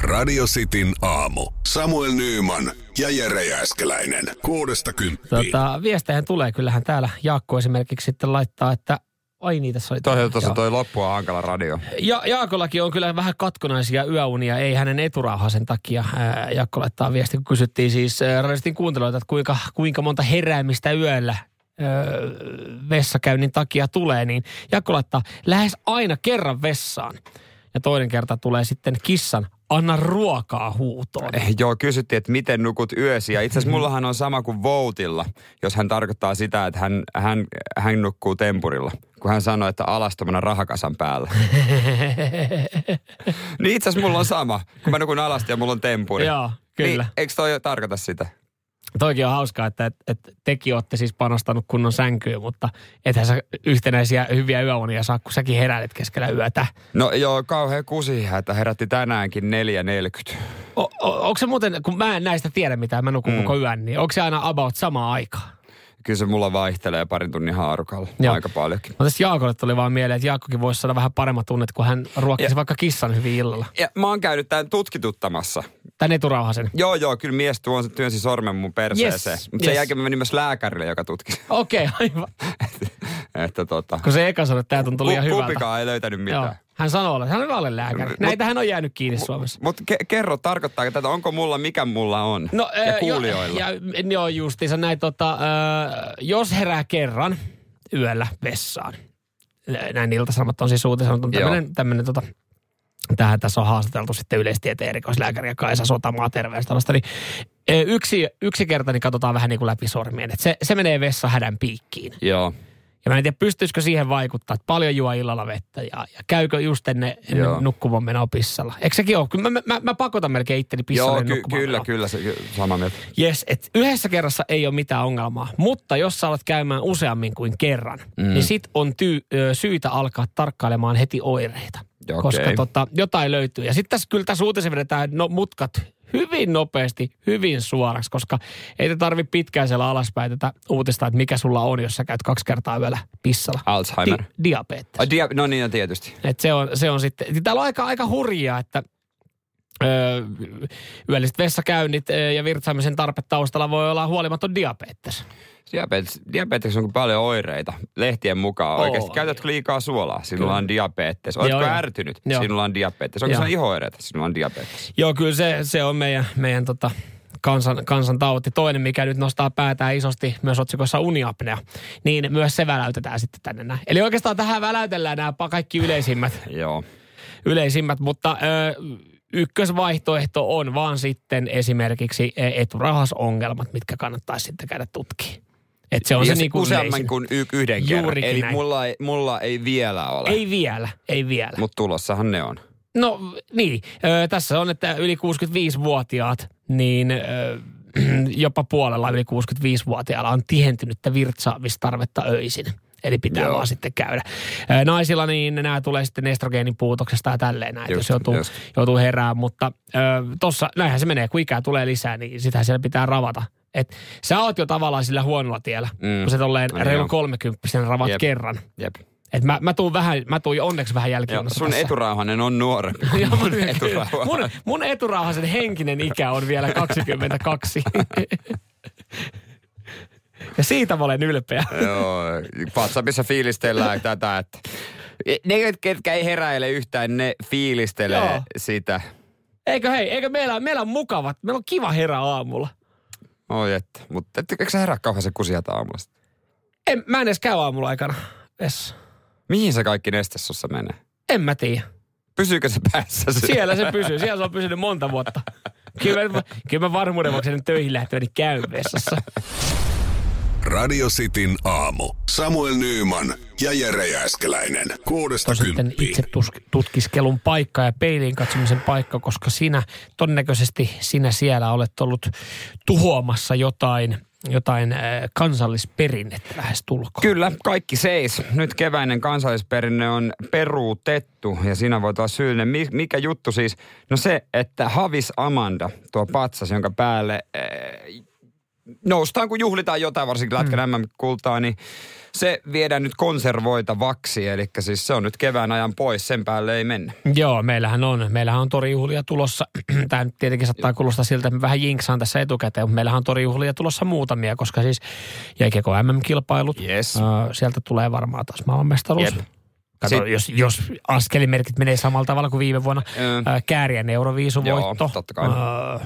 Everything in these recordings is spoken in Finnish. Radio Cityn aamu. Samuel Nyyman ja Jere Jääskeläinen. 6-10. Viesteihin tulee. Kyllähän täällä Jaakko esimerkiksi sitten laittaa, että ai niitä soittaa. Tuossa toi loppua hankala radio. Ja Jaakollakin on kyllä vähän katkonaisia yöunia, ei hänen eturauhaa sen takia. Jaakko laittaa viesti, kun kysyttiin siis radistin kuunteluita, että kuinka monta heräämistä yöllä vessakäynnin takia tulee. Niin Jaakko laittaa lähes aina kerran vessaan. Ja toinen kerta tulee sitten kissan anna ruokaa huutoon. Joo, kysyttiin, että miten nukut yösi. Ja itse asiassa mullahan on sama kuin Voutilla, jos hän tarkoittaa sitä, että hän nukkuu tempurilla. Kun hän sanoi, että alastomana rahakasan päällä. Niin itse asiassa mulla on sama. Kun mä nukun alasti ja mulla on tempuri. Joo, kyllä. Niin, eikö toi tarkoita sitä? Toikin on hauskaa, että tekin olette siis panostanut kunnon sänkyyn, mutta ethän sä yhtenäisiä hyviä yöunia saa, kun säkin heräilet keskellä yötä. No joo, kauhean kusihätä. Herätti tänäänkin 4:40. Onko se muuten, kun mä en näistä tiedä mitään, mä nukun koko yön, niin onko se aina about samaa aikaa? Kyllä se mulla vaihtelee parin tunnin haarukalla aika paljonkin. No tästä Jaakolle tuli vaan mieleen, että Jaakkokin voisi saada vähän paremmat tunnet, kun hän ruokkisi vaikka kissan hyvin illalla. Ja mä oon käynyt tämän tutkituttamassa. Tän eturauhasen? Joo, kyllä mies työnsi sormen mun perseeseen. Yes, mutta sen jälkeen mä menin myös lääkärille, joka tutkisi. Okei, aivan. Kun se eka sanoi, että tää tuntuu liian hyvältä. Kumpikaan ei löytänyt mitään. Joo. Hän sanoo, että hän on alle lääkäri. Näitähän on jäänyt kiinni Suomessa. Mutta kerro, tarkoittaako tätä, onko mulla, mikä mulla on? No, ja kuulijoilla. Joo, justiinsa näin, jos herää kerran yöllä vessaan. Näin Ilta-Sanomat on siis uutisanut. Tähän tässä on haastateltu sitten yleistieteen erikoislääkäri ja Kaisa Sotamaa terveystalosta. Niin yksi kerta niin katsotaan vähän niin kuin läpi sormien. Et se menee vessan hädän piikkiin. Joo. Ja mä en tiedä, pystyisikö siihen vaikuttaa, että paljon juo illalla vettä ja käykö just ennen nukkumaan menoa pissalla. Eikö sekin ole? Mä pakotan melkein itteni pissalle nukkumaan. Joo, kyllä, se sama mieltä. Jes, että yhdessä kerrassa ei ole mitään ongelmaa, mutta jos sä alat käymään useammin kuin kerran, niin sit on syytä alkaa tarkkailemaan heti oireita. Okay. Koska jotain löytyy. Ja sitten kyllä tässä uutisen vedetään mutkat hyvin nopeasti, hyvin suoraksi, koska ei te tarvitse pitkään siellä alaspäin tätä uutista, että mikä sulla on, jos sä käyt 2 kertaa yöllä pissalla. Alzheimer. Diabetes. No niin, tietysti. Et se on sitten, täällä on aika hurjaa, että yölliset vessakäynnit ja virtsaamisen tarpe taustalla voi olla huolimaton diabetes. Diabetes on paljon oireita. Lehtien mukaan oikeasti. Käytätkö liikaa suolaa? Sinulla on diabetes. Oletko ärtynyt? Sinulla on diabetes. Onko sinulla ihoireita? Sinulla on diabetes. Joo, kyllä se on meidän kansantauti. Toinen, mikä nyt nostaa päätään isosti myös otsikossa uniapnea, niin myös se väläytetään sitten tänne näin. Eli oikeastaan tähän väläytellään nämä kaikki yleisimmät. Joo. Yleisimmät, mutta ykkösvaihtoehto on vaan sitten esimerkiksi eturauhasongelmat, mitkä kannattaisi sitten käydä tutkimaan. Että se on se niin kuin useamman kuin yhden kerran. Eli mulla ei vielä ole. Ei vielä. Mutta tulossahan ne on. No niin. Tässä on, että yli 65-vuotiaat, niin jopa puolella yli 65-vuotiailla on tihentynyttä virtsaamistarvetta öisin. Eli pitää vaan sitten käydä. Naisilla niin nämä tulee sitten estrogeenin puutoksesta ja tälleen näin, jos joutuu herään. Mutta tossa, näinhän se menee, kun ikää tulee lisää, niin sitähän siellä pitää ravata. Että sä oot jo tavallaan sillä huonolla tiellä, kun sä tolleen reilun 30 ravat kerran. Jep. Että mä tuun onneksi vähän jälkijunnossa. Sun eturauhanen on nuorempi kuin mun eturauhasen henkinen ikä on vielä 22. Ja siitä mä olen ylpeä. Joo, WhatsAppissa fiilistellään tätä, että ne, ketkä ei heräile yhtään, ne fiilistelee sitä. Eikö meillä on mukavat, meillä on kiva herää aamulla. Oi, että, mutta eikö sä herää kauhean se kusihätä aamulla? Mä en edes käy aamulla aikana. Es. Mihin se kaikki neste sussa menee? En mä tiedä. Pysyykö se päässä? Siellä se pysyy, siellä se on pysynyt monta vuotta. Kyllä mä varmuuden vuoksi töihin lähtevän käyn vessassa. Radio Cityn aamu. Samuel Nyyman ja Jere Jääskeläinen. 6-10. Sitten itse tutkiskelun paikka ja peiliin katsomisen paikka, koska sinä, todennäköisesti sinä siellä olet ollut tuhoamassa jotain kansallisperinnettä lähes tulkoon. Kyllä, kaikki seis. Nyt keväinen kansallisperinne on peruutettu ja siinä voi olla syyllinen. Mikä juttu siis? No se, että Havis Amanda, tuo patsas, jonka päälle noustaan, kun juhlitaan jotain, varsinkin Lätkän MM-kultaa, niin se viedään nyt konservoitavaksi, eli siis se on nyt kevään ajan pois, sen päälle ei mennä. Joo, meillähän on torijuhlia tulossa, tämä nyt tietenkin saattaa kuulostaa siltä, että vähän jinksaan tässä etukäteen, mutta meillähän on torijuhlia tulossa muutamia, koska siis jääkiekko MM-kilpailut, yes. Sieltä tulee varmaan taas maailmanmestaruus. Yep. Kato, jos askelimerkit menee samalla tavalla kuin viime vuonna, Kääriän Euroviisuvoitto. Joo, totta kai,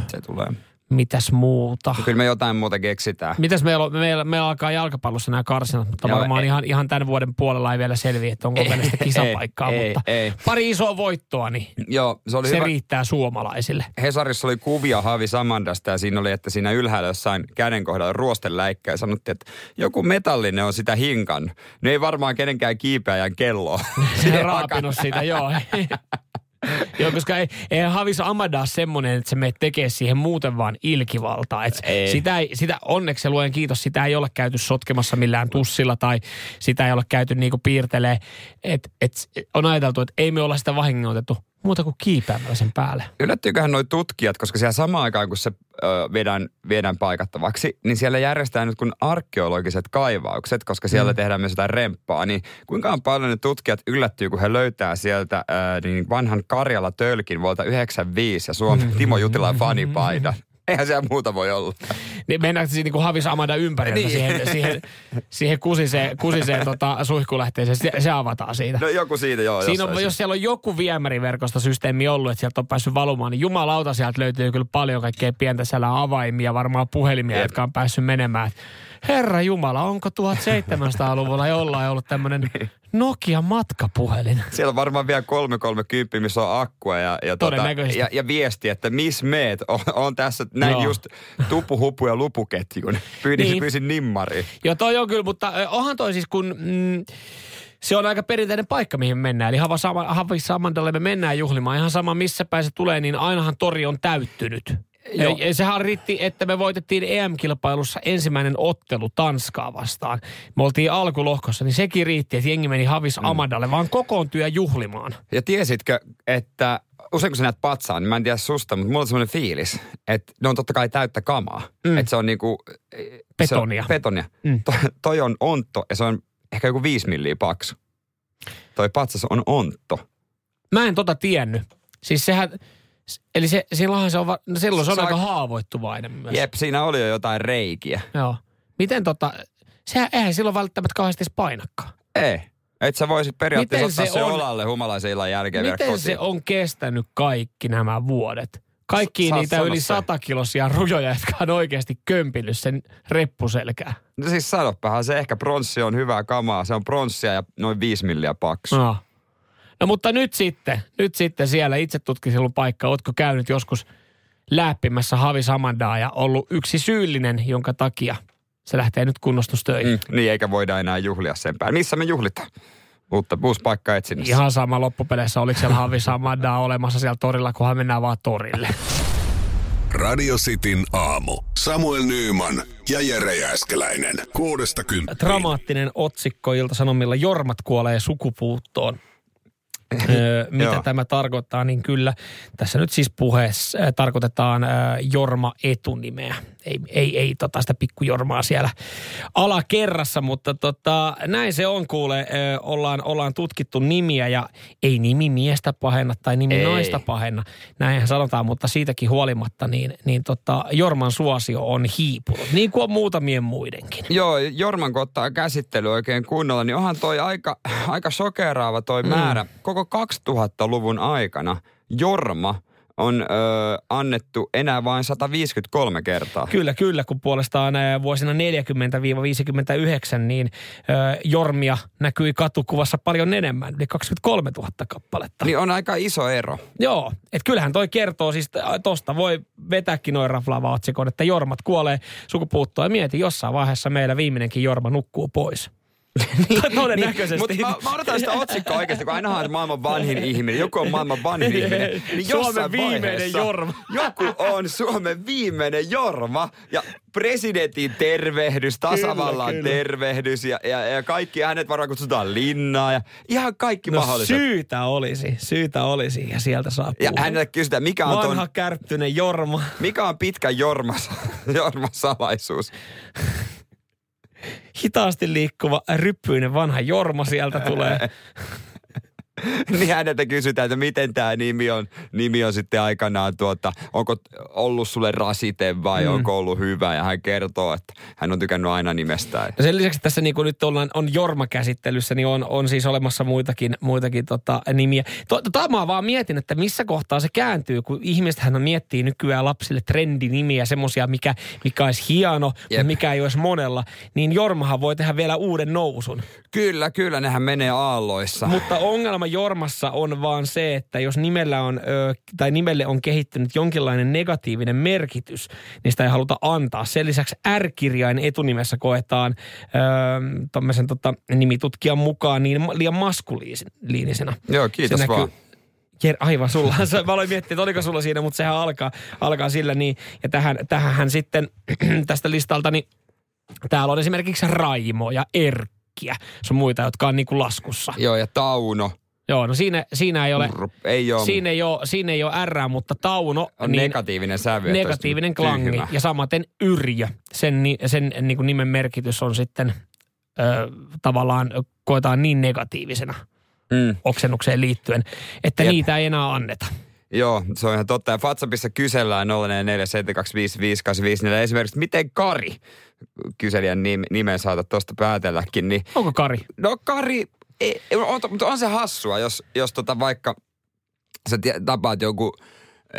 se tulee. Mitäs muuta? Kyllä me jotain muuta keksitään. Mitäs meillä alkaa jalkapallossa nämä karsinat, mutta varmaan ihan tämän vuoden puolella ei vielä selviä, että onko vielä sitä kisapaikkaa, mutta pari isoa voittoa, niin joo, se hyvä. Riittää suomalaisille. Hesarissa oli kuvia Havis Amandasta ja siinä oli, että siinä ylhäällä jossain käden kohdalla ruosteläikkä ja sanottiin, että joku metallinen on sitä hinkan. No ei varmaan kenenkään kiipeäjän kelloa. Se raapinut sitä, joo. Joo, koska ei Havis Amanda ole semmoinen, että se menee tekemään siihen muuten vaan ilkivaltaa. Sitä onneksi, luen kiitos, sitä ei ole käyty sotkemassa millään tussilla tai sitä ei ole käyty niinku piirtelee. On ajateltu, että ei me olla sitä vahingoitettu muuta kuin kiipäämällä sen päälle. Yllättyyköhän noi tutkijat, koska siellä samaan aikaan, kun se viedään paikattavaksi, niin siellä järjestetään nyt kun arkeologiset kaivaukset, koska siellä tehdään myös jotain remppaa, niin kuinka paljon ne tutkijat yllättyy, kun he löytää sieltä niin vanhan Karjala-tölkin vuolta 1995 ja Suomen Timo Jutilan fanipaidan. Eihän siellä muuta voi olla. Niin mennäänkö siinä niin Havis Amanda ympäriltä niin. siihen kusiseen suihkulähteeseen? Se avataan siitä. No joku siitä, joo. Siinä on, jos siellä on joku viemäriverkosta systeemi ollut, että sieltä on päässyt valumaan, niin jumalauta sieltä löytyy kyllä paljon kaikkea pientä. Siellä on avaimia, varmaan puhelimia, jotka on päässyt menemään. Herra Jumala, onko 1700-luvulla jollain ollut tämmöinen Nokia-matkapuhelin? Siellä on varmaan vielä 330, missä on akkua ja viesti, että miss meet on tässä näin joo. Just tupuhupu ja lupuketjun. Pyysin nimmariin. Joo, toi on kyllä, mutta onhan toi siis kun... Se on aika perinteinen paikka, mihin mennään. Eli Havis Amandalle me mennään juhlimaan. Ihan sama, missä päin se tulee, niin ainahan tori on täyttynyt. Joo. Sehän riitti, että me voitettiin EM-kilpailussa ensimmäinen ottelu Tanskaa vastaan. Me oltiin alkulohkossa, niin sekin riitti, että jengi meni Havis Amandalle, vaan kokoontui ja juhlimaan. Ja tiesitkö, että usein kun sä näet patsaan, niin mä en tiedä susta, mutta mulla on semmoinen fiilis, että ne on totta kai täyttä kamaa. Että se on niinku... Betonia. Toi on ontto ja se on... Ehkä joku 5 milliä paksu. Toi patsas on ontto. Mä en tiennyt. Siis sehän, eli silloinhan se on, no silloin se on aika haavoittuvainen myös. Jep, siinä oli jo jotain reikiä. Joo. Miten sehän eihän silloin välttämättä kauheasti painakkaan. Ei. Et sä voisit periaatteessa ottaa se olalle humalaisen illan jälkeen vielä kotiin. Miten se on kestänyt kaikki nämä vuodet? Kaikki niitä yli 100-kiloisia rujoja, jotka on oikeasti kömpillyt sen reppuselkään. No siis sanopahan se ehkä pronssi on hyvää kamaa. Se on pronssia ja noin 5 milliä paksu. No mutta nyt sitten siellä itse tutkiselun paikka. Ootko käynyt joskus läppimässä Havis Amandaa ja ollut yksi syyllinen, jonka takia se lähtee nyt kunnostustöihin? Niin eikä voida enää juhlia sen päin. Missä me juhlitaan? Mutta uusi paikka etsinnässä. Ihan sama loppupeleissä, oliko siellä Havis Amandaa olemassa siellä torilla, kunhan mennään vaan torille. Radio Cityn aamu. Samuel Nyyman ja Jere Jääskeläinen. 6-10. Dramaattinen otsikko Ilta-Sanomilla. Jormat kuolee sukupuuttoon. Mitä tämä tarkoittaa, niin kyllä tässä nyt siis puheessa tarkoitetaan Jorma etunimeä. Ei sitä pikkujormaa siellä alakerrassa, mutta näin se on kuule. Ollaan tutkittu nimiä ja ei nimi miestä pahenna tai nimi naista pahenna. Näinhän sanotaan, mutta siitäkin huolimatta niin Jorman suosio on hiipunut, niin kuin on muutamien muidenkin. Joo, Jorman kun ottaa käsittely oikein kunnolla, niin onhan toi aika shokeraava toi määrä. Koko 2000-luvun aikana Jorma on annettu enää vain 153 kertaa. Kyllä, kun puolestaan vuosina 40-59 niin jormia näkyi katukuvassa paljon enemmän, eli 23 000 kappaletta. Niin on aika iso ero. Joo, että kyllähän toi kertoo, siis tosta voi vetääkin noin raflaava otsikon, että jormat kuolee sukupuuttoon ja mieti, jossain vaiheessa meillä viimeinenkin jorma nukkuu pois. Todennäköisesti. Niin, mutta mä odotan sitä otsikkoa oikeasti, kun ainahan on maailman vanhin ihminen. Joku on maailman vanhin ihminen. Niin Suomen viimeinen jorma. Joku on Suomen viimeinen jorma. Ja presidentin tervehdys, tasavallan tervehdys ja kaikki. Ja hänet varmaan kutsutaan linnaa ja ihan kaikki mahdolliset. Syytä olisi ja sieltä saa puhua. Ja hänelle kysytään, mikä on vanha kärptyinen jorma. Mikä on pitkä jormasalaisuus? Hitaasti liikkuva, ryppyinen vanha jorma sieltä tulee. Niin häneltä kysytään, että miten tämä nimi on sitten aikanaan, onko ollut sulle rasite vai onko ollut hyvä. Ja hän kertoo, että hän on tykännyt aina nimestään. No sen lisäksi tässä niin kuin nyt on jormakäsittelyssä, niin on siis olemassa muitakin nimiä. Mä vaan mietin, että missä kohtaa se kääntyy, kun ihmisethän miettii nykyään lapsille trendinimiä, semmoisia, mikä olisi hieno, mutta mikä ei olisi monella. Niin jormahan voi tehdä vielä uuden nousun. Kyllä, nehän menee aalloissa. Mutta ongelma jormassa on vaan se, että jos nimelle on kehittynyt jonkinlainen negatiivinen merkitys, niin sitä ei haluta antaa. Sen lisäksi R-kirjain etunimessä koetaan tämmöisen nimitutkijan mukaan niin liian maskuliinisena. Joo, kiitos se vaan. Aivan sulla. Mä aloin miettiä, että oliko sulla siinä, mutta sehän alkaa sillä niin. Ja tähän sitten tästä listalta, niin täällä on esimerkiksi Raimo ja Erkki. Se on muita, jotka on niinku laskussa. Joo, ja Tauno. Joo, no siinä ei ole. Siinä ei ole R, mutta Tauno on niin, negatiivinen sävy. Negatiivinen klangi. Tyhmä. Ja samaten Yrjö. Sen niinku nimen merkitys on sitten tavallaan koetaan niin negatiivisena oksennukseen liittyen, että niitä ei enää anneta. Joo, se on ihan totta. Ja WhatsAppissa kysellään 047255854 esimerkiksi, miten Kari, kyselijän nimen saatat tuosta päätelläkin. Niin, onko Kari? No Kari, mutta on se hassua, jos vaikka sä tapaat joku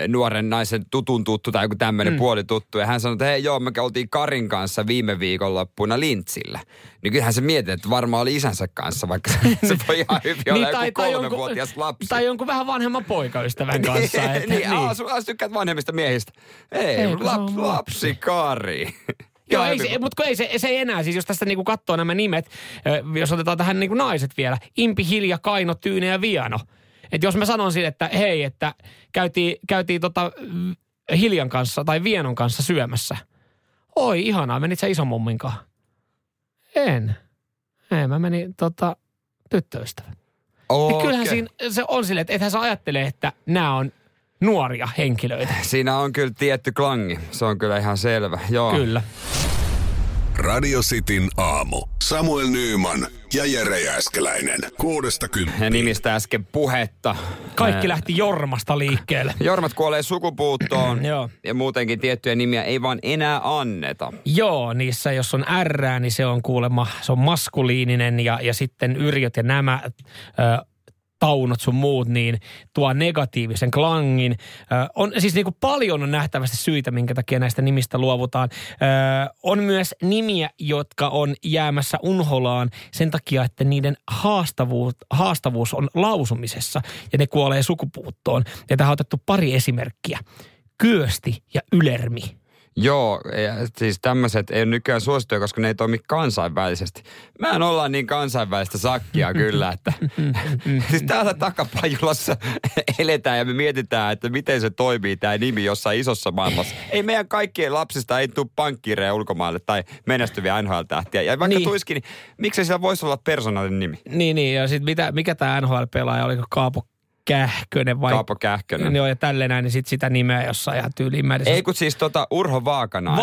nuoren naisen tutun tuttu tai joku tämmöinen puolituttu. Ja hän sanoi, että hei joo, me oltiin Karin kanssa viime viikonloppuna Lintsillä. Niin kyllähän se mietit, että varmaan oli isänsä kanssa, vaikka se voi ihan hyvin niin, olla joku 3-vuotias lapsi. Tai jonkun vähän vanhemman poikaystävän kanssa. Sä tykkäät vanhemmista miehistä. Ei, lapsi Kari. Joo, mutta se ei enää. Siis jos tästä niinku katsoo nämä nimet, jos otetaan tähän niinku naiset vielä. Impi, Hilja, Kaino, Tyyne ja Viano. Että jos mä sanon sille, että hei, että käytiin Hiljan kanssa tai Vienon kanssa syömässä. Oi, ihanaa, menit sä isomumminkaan? En. Ei, mä menin tyttöystävän. Okay. Kyllähän siinä se on silleen, että ethän sä ajattelee, että nämä on nuoria henkilöitä. Siinä on kyllä tietty klangi. Se on kyllä ihan selvä. Joo. Kyllä. Radio Cityn aamu. Samuel Nyyman ja Jere Jääskeläinen. 6:10. Ja nimistä äsken puhetta. Kaikki lähti jormasta liikkeelle. Jormat kuolee sukupuuttoon. Joo. Ja muutenkin tiettyjä nimiä ei vaan enää anneta. Joo, niissä jos on R, niin se on kuulemma, se on maskuliininen ja sitten Yrjöt ja nämä Taunot sun muut, niin tuo negatiivisen klangin. On siis niin kuin paljon on nähtävästi syitä, minkä takia näistä nimistä luovutaan. On myös nimiä, jotka on jäämässä unholaan sen takia, että niiden haastavuus on lausumisessa ja ne kuolee sukupuuttoon. Ja tähän on otettu pari esimerkkiä. Kyösti ja Ylermi. Joo, siis tämmöiset ei ole nykyään suosittuja, koska ne ei toimi kansainvälisesti. Mä en olla niin kansainvälistä sakkia kyllä, että siis täällä takapajulassa eletään ja me mietitään, että miten se toimii tämä nimi jossain isossa maailmassa. Ei meidän kaikkien lapsista, ei tule pankkiireja ulkomaille tai menestyviä NHL-tähtiä. Ja vaikka tuiskin, niin miksei sillä voisi olla persoonallinen nimi? Niin, ja sitten mikä tämä NHL-pelaaja, oliko Kaapo Kähkönen. Joo, ja tälleen näin, niin sitten sitä nimeä jossain ihan tyyliin. Ei kun siis Urho Vaakanainen.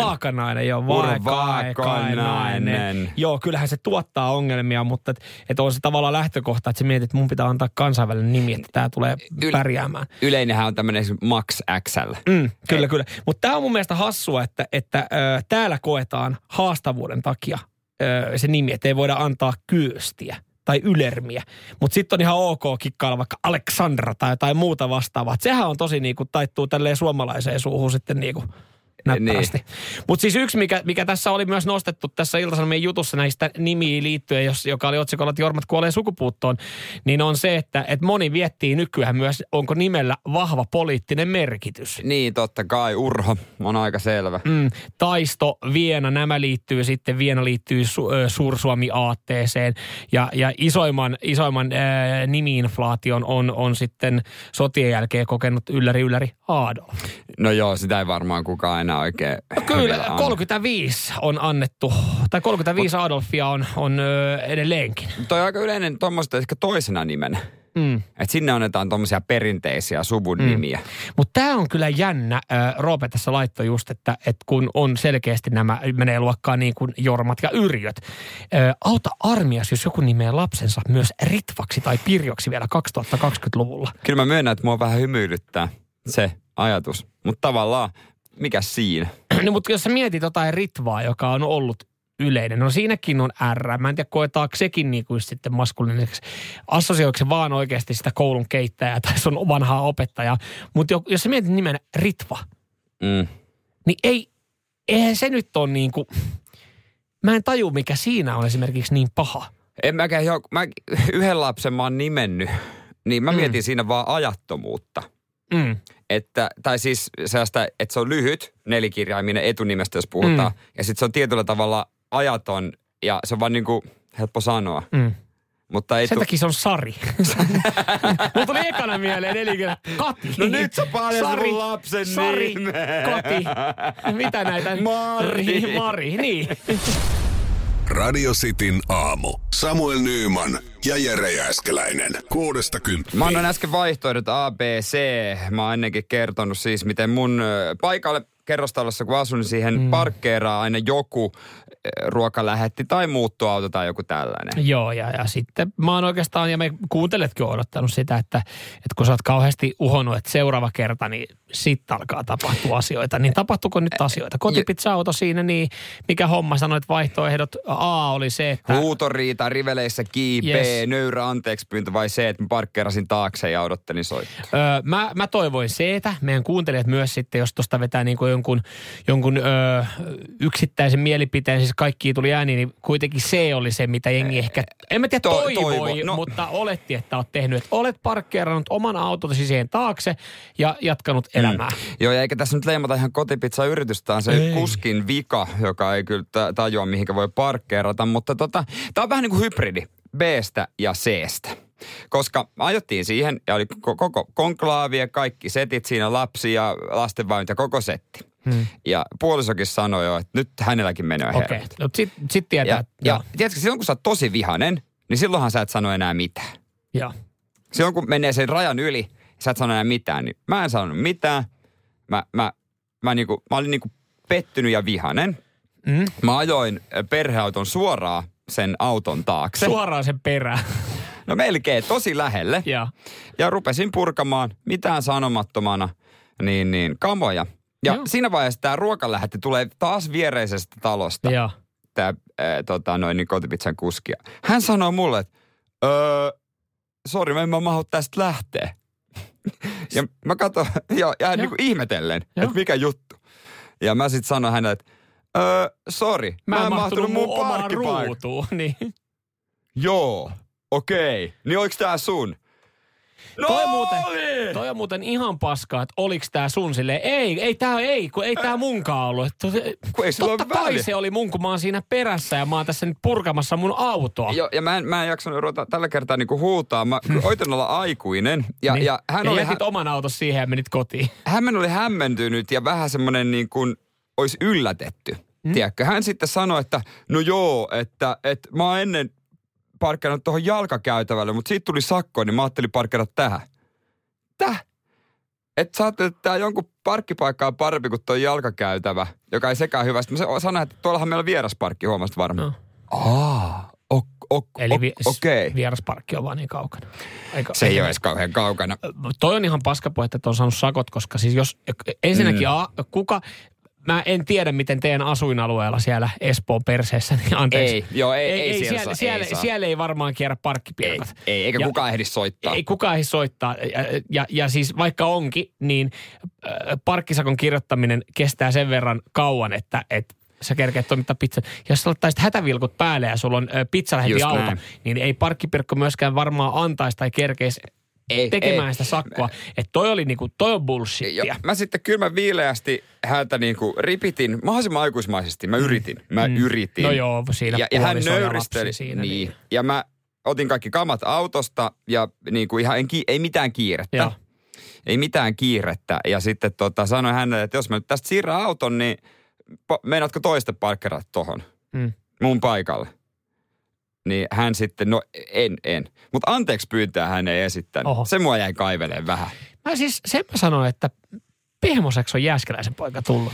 Urho Vaakanainen. Joo, kyllähän se tuottaa ongelmia, mutta et on se tavallaan lähtökohta, että sä mietit, että mun pitää antaa kansainvälinen nimi, että tää tulee pärjäämään. Yleinenhän on tämmöinen Max XL. Kyllä. Mutta tää on mun mielestä hassua, että täällä koetaan haastavuuden takia se nimi, että ei voida antaa Kyöstiä tai ylermiä. Mutta sitten on ihan ok kikkailla vaikka Aleksandra tai jotain muuta vastaavaa. Et sehän on tosi niinku taittuu tälleen suomalaiseen suuhun sitten niinku näppärästi. Niin. Mutta siis yksi, mikä tässä oli myös nostettu tässä Ilta-Sanomien jutussa näistä nimiin liittyen, joka oli otsikolla, että Jormat kuolee sukupuuttoon, niin on se, että moni viettii nykyään myös, onko nimellä vahva poliittinen merkitys. Niin, totta kai. Urho on aika selvä. Taisto, Viena, nämä liittyy sitten. Viena liittyy Suursuomi-aatteeseen. Ja isoimman nimi-inflaation on sitten sotien jälkeen kokenut ylläri Adolf. No joo, sitä ei varmaan kukaan enää oikein. No kyllä, 35 on annettu, tai 35 Adolfia on edelleenkin. Toi on aika yleinen tuommoista ehkä toisena nimenä. Että sinne annetaan tuommoisia perinteisiä suvun nimiä. Mutta tämä on kyllä jännä. Roope tässä laittoi just, että kun on selkeästi nämä, menee luokkaan niin kuin Jormat ja Yrjöt. Auta armias, jos joku nimeää lapsensa myös Ritvaksi tai Pirjoksi vielä 2020-luvulla. Kyllä mä myönnän, että mua vähän hymyilyttää se ajatus. Mutta tavallaan, mikä siinä? No mutta jos sä mietit jotain Ritvaa, joka on ollut yleinen. No siinäkin on R. Mä en tiedä, koetaanko sekin niin kuin sitten maskuliiniseksi. Assosioiko se vaan oikeasti sitä koulun keittäjää tai se on vanhaa opettajaa. Mutta jos sä mietit nimen Ritva, niin eihän se nyt ole niin kuin, mä en taju mikä siinä on esimerkiksi niin paha. En mäkään, yhden lapsen mä oon nimennyt, niin mä mietin siinä vaan ajattomuutta. Että, tai siis sellaista, että se on lyhyt nelikirjaiminen etunimestä, jos puhutaan. Ja sitten se on tietyllä tavalla ajaton ja se on vaan niin kuin helppo sanoa. Mutta sen takia se on Sari. Mulla tuli ekana mieleen Kati. No nyt sä paljastat mun lapsen nimeä. Sari, Kati. Mitä näitä? Mari, niin. Radio Cityn aamu. Samuel Nyyman ja Jere Jääskeläinen. 6-10. Mä annan äsken vaihtoehdot A, B, C. Mä oon ennenkin kertonut siis, miten mun paikalle kerrostalossa, kun asun, niin siihen parkkeeraa aina joku ruokalähetti tai muuttoauto tai joku tällainen. Joo, ja sitten mä oon oikeastaan, ja me kuunteletkin odottanut sitä, että kun sä oot kauheasti uhonut, että seuraava kerta, niin sitten alkaa tapahtua asioita. Niin tapahtuuko nyt asioita? Kotipizza-auto siinä, niin mikä homma? Sanoit vaihtoehdot A oli se, että huutoriita, riveleissä kiipee, yes. Nöyrä anteekspyyntö vai se, että mä parkkeerasin taakse ja odottelin soittaa? Mä toivoin C-tä. Meidän kuuntelijat myös sitten, jos tuosta vetää niin kuin jonkun yksittäisen mielipiteen, siis kaikki tuli ääni, niin kuitenkin se oli se, mitä jengi ehkä, en mä tiedä toivoi, no, mutta oletti, että olet tehnyt, että olet parkkeerannut oman autotasi siihen taakse ja jatkanut elämää. Joo, ja eikä tässä nyt leimata ihan kotipizza-yritystä, on se kuskin vika, joka ei kyllä tajua, mihinkä voi parkkeerata, mutta tämä on vähän niin kuin hybridi B:stä ja C:stä. Koska ajottiin siihen, ja oli koko konklaavi ja kaikki setit siinä, lapsi ja lastenvaunut ja koko setti. Ja puolisokin sanoi jo, että nyt hänelläkin menee herät. No sit tietää. Ja tiedätkö, silloin kun sä oot tosi vihanen, niin silloinhan sä et sano enää mitään. Ja silloin kun menee sen rajan yli, sä et sano enää mitään, niin mä en sanonut mitään. Mä olin niinku pettynyt ja vihanen. Mä ajoin perheauton suoraan sen auton taakse. Suoraan sen perään. No melkein, tosi lähelle. Ja rupesin purkamaan mitään sanomattomana niin kamoja. Ja siinä vaiheessa tämä ruokalähetti tulee taas viereisestä talosta. Tämä kotipizzan kuskia. Hän sanoi mulle, että sori, mä en mahdu tästä lähteä. Ja mä katson, ja niin kuin ihmetellen, että mikä juttu. Ja mä sitten sanoin hänelle, että sori, mä en mahtunut mun omaan ruutuun. Niin. Joo. Okei, niin oliko tää sun? No toi on muuten ihan paskaa, että oliko tää sun silleen. Ei tää munkaan ollut. Totta kai se oli mun, kun mä oon siinä perässä ja mä oon tässä nyt purkamassa mun autoa. Joo, ja mä en jaksanut ruveta tällä kertaa niinku huutaa. Mä koitin olla aikuinen. Ja, niin. Ja hän oli jätit oman auton siihen ja menit kotiin. Hän oli hämmentynyt ja vähän semmonen niin kuin ois yllätetty. Tiedätkö? Hän sitten sanoi, että no joo, että mä oon ennen parkkeerannut tuohon jalkakäytävälle, mutta siitä tuli sakko, niin mä ajattelin parkkeerata tähän. Täh? Että sä ajattelet, että tää jonkun parkkipaikka on parempi kuin tuo jalkakäytävä, joka ei sekään hyvä. Sitten mä sanoin, että tuollahan meillä on vierasparkki, huomasit varmaan. Eli vierasparkki on vaan niin kaukana. Se ei ole edes kauhean kaukana. Toi on ihan paskapuhetta, että on saanut sakot, koska siis jos ensinnäkin A, kuka Mä en tiedä, miten teidän asuinalueella siellä Espoon perseessä, niin anteeksi. Siellä ei varmaan kierrä parkkipiekat. Eikä kukaan ehdi soittaa. Ei kukaan ehdi soittaa. Ja siis vaikka onkin, niin parkkisakon kirjoittaminen kestää sen verran kauan, että sä kerkeet toimittaa pizzan. Jos sä laittaisit hätävilkut päälle ja sulla on pizza lähetti auto, niin ei parkkipirkko myöskään varmaan antaisi tai kerkeisi tekemään sitä sakkoa. Että toi oli niinku, toi on bullshittia. Mä sitten kyllä viileästi häntä niinku ripitin, mahdollisimman aikuismaisesti. Mä yritin. No joo, siinä ja hän nöyristeli. Siinä, niin. Ja mä otin kaikki kamat autosta ja niinku ihan ei mitään kiirettä. Joo. Ei mitään kiirettä. Ja sitten sanoin hänelle, että jos mä nyt tästä siirrän auton, niin meinaatko toisten parkkerat tohon mun paikalle? Niin hän sitten, en. Mutta anteeksi pyyntää hän ei esittänyt. Oho. Se mua jäi kaiveleen vähän. Mä siis sen mä sanoin, että pehmoseksi on Jääskeläisen poika tullut.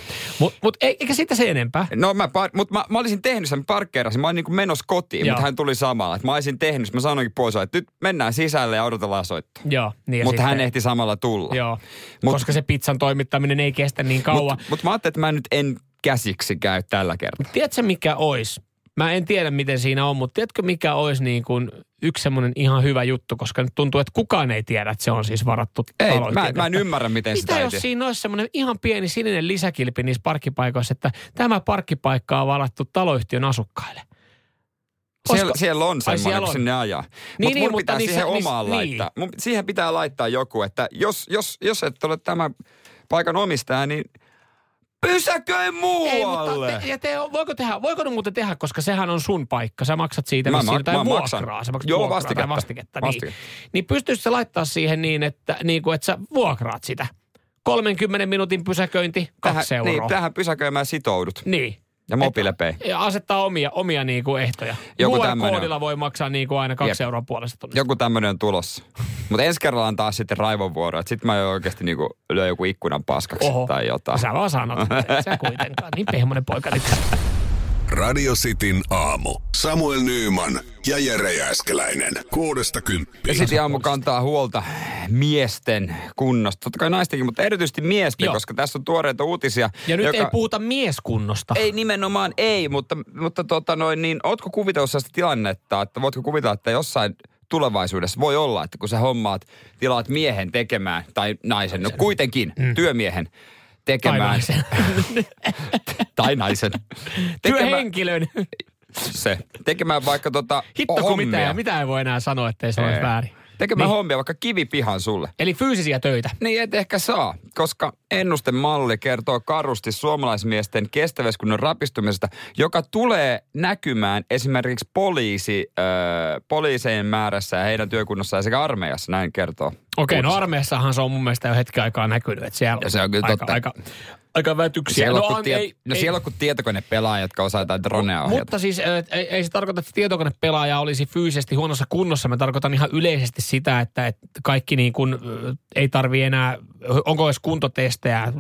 Mut eikä siitä se enempää. No mä olisin tehnyt sen, parkkeerasin. Mä olin niin kuin menossa kotiin, mutta hän tuli samalla. Mä olisin tehnyt, mä sanoinkin pois, että nyt mennään sisälle ja odotellaan soittaa. Niin mutta hän ehti samalla tulla. Joo, koska se pizzan toimittaminen ei kestä niin kauan. Mutta mä ajattelin, että mä nyt en käsiksi käy tällä kertaa. Tiedätkö mikä ois? Mä en tiedä, miten siinä on, mutta tiedätkö, mikä olisi niin kuin yksi semmoinen ihan hyvä juttu, koska nyt tuntuu, että kukaan ei tiedä, että se on siis varattu taloyhtiölle. Mä en ymmärrä, miten sitä ei tiedä. Mitä jos siinä olisi semmoinen ihan pieni sininen lisäkilpi niissä parkkipaikoissa, että tämä parkkipaikka on varattu taloyhtiön asukkaille? Siellä on semmoinen, kun sinne ajaa. Niin, mun pitää siihen omaan laittaa. Niin. Siihen pitää laittaa joku, että jos et ole tämän paikan omistaja, niin pysäköi muualle! Ei, mutta voiko ne muuten tehdä, koska sehän on sun paikka. Sä maksat siitä vissiin jotain vuokraa. Sä maksat vastiketta. Niin pystyisit sä laittaa siihen niin, että sä vuokraat sitä. 30 minuutin pysäköinti, 2 €. Niin, tähän pysäköimään sitoudut. Niin. Ja mobiilepei. Ja asettaa omia ehtoja. QR-koodilla voi maksaa aina 2 € puolesta tunnista. Joku tämmöinen on tulossa. Mutta ensi kerralla on taas sitten raivonvuoro. Sitten mä oikeasti lyön joku ikkunan paskaksi tai jotain. Sä vaan sanot. Sä kuitenkaan. Niin pehmonen poika. Radio Cityn aamu. Samuel Nyyman ja Jere Jääskeläinen. 6-10. City aamu kantaa huolta miesten kunnosta. Totta kai naistenkin, mutta erityisesti miesten, koska tässä on tuoreita uutisia. Ja nyt ei puhuta mieskunnosta. Ei nimenomaan ei, mutta ootko kuvitellut sellaista tilannetta, että voitko kuvitella, että jossain tulevaisuudessa voi olla, että kun sä tilaat miehen tekemään, tai naisen, no kuitenkin, työmiehen tekemään. Tai naisen. Työhenkilön. Se. Tekemään vaikka hommia. Hitto kun mitä ei voi enää sanoa, ettei se olisi väärin. Tekemään hommia vaikka kivipihan sulle. Eli fyysisiä töitä. Niin et ehkä saa, koska ennustemalli kertoo karusti suomalaismiesten kestävyyskunnan rapistumisesta, joka tulee näkymään esimerkiksi poliisien määrässä ja heidän työkunnossaan sekä armeijassa, näin kertoo. Okei, no armeijassahan se on mun mielestä jo hetki aikaa näkynyt, että siellä on, se on kyllä aika vätyksiä. Siellä on kun tietokonepelaaja, jotka osaa jotain dronea ohjata. Mutta siis ei se tarkoita, että tietokonepelaaja olisi fyysisesti huonossa kunnossa. Mä tarkoitan ihan yleisesti sitä, että kaikki ei tarvii enää, onko edes kuntotestejä.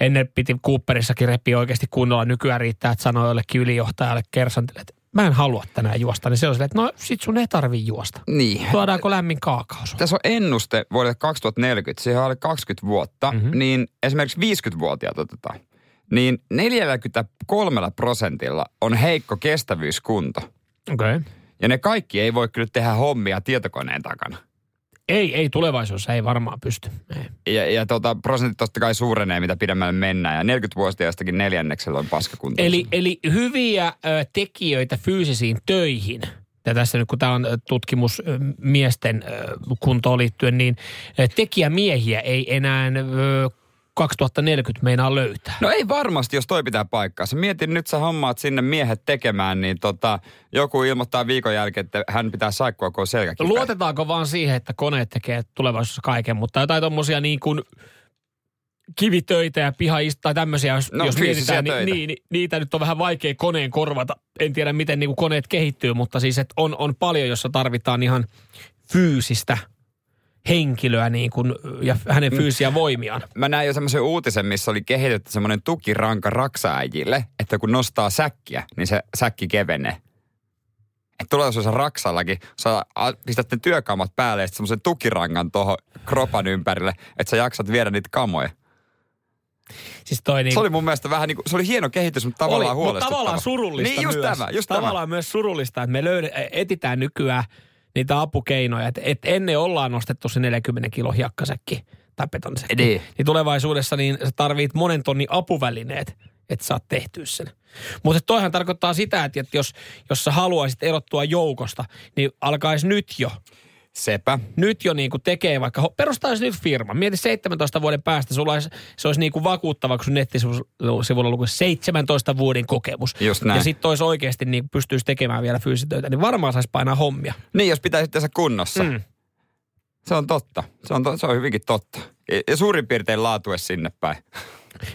Ennen piti Cooperissakin repiä oikeasti kunnolla. Nykyään riittää, että sanoo jollekin ylijohtajalle kersantille, että mä en halua tänään juosta. Niin se on silleen, että no sit sun ei tarvii juosta. Niin. Tuodaanko lämmin kaakao? Tässä on ennuste vuodelle 2040, siihen oli 20 vuotta, niin esimerkiksi 50-vuotiaat otetaan. Niin 43% on heikko kestävyyskunto. Okei. Ja ne kaikki ei voi kyllä tehdä hommia tietokoneen takana. Ei tulevaisuudessa, ei varmaan pysty. Ei. Ja prosentit totta kai suurenee, mitä pidemmälle mennään. Ja 40-vuotiaistakin 4% on paskakuntoisia. Eli hyviä tekijöitä fyysisiin töihin. Ja tässä nyt kun tämä on tutkimus miesten kuntoon liittyen, niin tekijämiehiä ei enää 2040 meinaa löytää. No ei varmasti, jos toi pitää paikkaansa. Mietin nyt, sä hommaat sinne miehet tekemään, niin joku ilmoittaa viikon jälkeen, että hän pitää saikkua, kun on selkäkipeä. Luotetaanko vaan siihen, että koneet tekee tulevaisuudessa kaiken, mutta jotain tommosia niin kuin kivitöitä ja pihaista tai tämmöisiä, jos mietitään, niin niitä nyt on vähän vaikea koneen korvata. En tiedä, miten niin kuin koneet kehittyy, mutta siis että on paljon, jossa tarvitaan ihan fyysistä henkilöä ja hänen fyysisiä voimiaan. Mä näin jo semmoisen uutisen, missä oli kehitetty semmoinen tukiranka raksaajille, että kun nostaa säkkiä, niin se säkki kevenee. Että tulevaisuudessa raksallakin, sä pistät ne työkamat päälle ja sitten semmoisen tukirangan tuohon kropan ympärille, että sä jaksat viedä niitä kamoja. Siis toi niin... Se oli mun mielestä vähän niin kuin, se oli hieno kehitys, mutta tavallaan huolestuttava. Mutta tavallaan surullista niin, just myös. Tämä, just tavallaan tämä. Myös surullista, että me etsitään nykyään niitä apukeinoja, että ennen ollaan nostettu se 40 kilo hiekkasäkki tai betonisäkki. Niin tulevaisuudessa niin sä tarvit monen tonnin apuvälineet, että sä oot tehtyä sen. Mutta toihan tarkoittaa sitä, että jos sä haluaisit erottua joukosta, niin alkaisi nyt jo. Sepä. Nyt jo niin kuin tekee vaikka, perustaisi nyt firma. Mieti 17 vuoden päästä, sulla olisi, se olisi niin kuin vakuuttava, kun sun nettisivulla lukuisi 17 vuoden kokemus. Just näin. Ja sitten olisi oikeasti niin pystyisi tekemään vielä fyysitöitä, niin varmaan saisi painaa hommia. Niin, jos pitäisi tässä kunnossa. Mm. Se on totta. Se on hyvinkin totta. Ja suurin piirtein laatue sinne päin.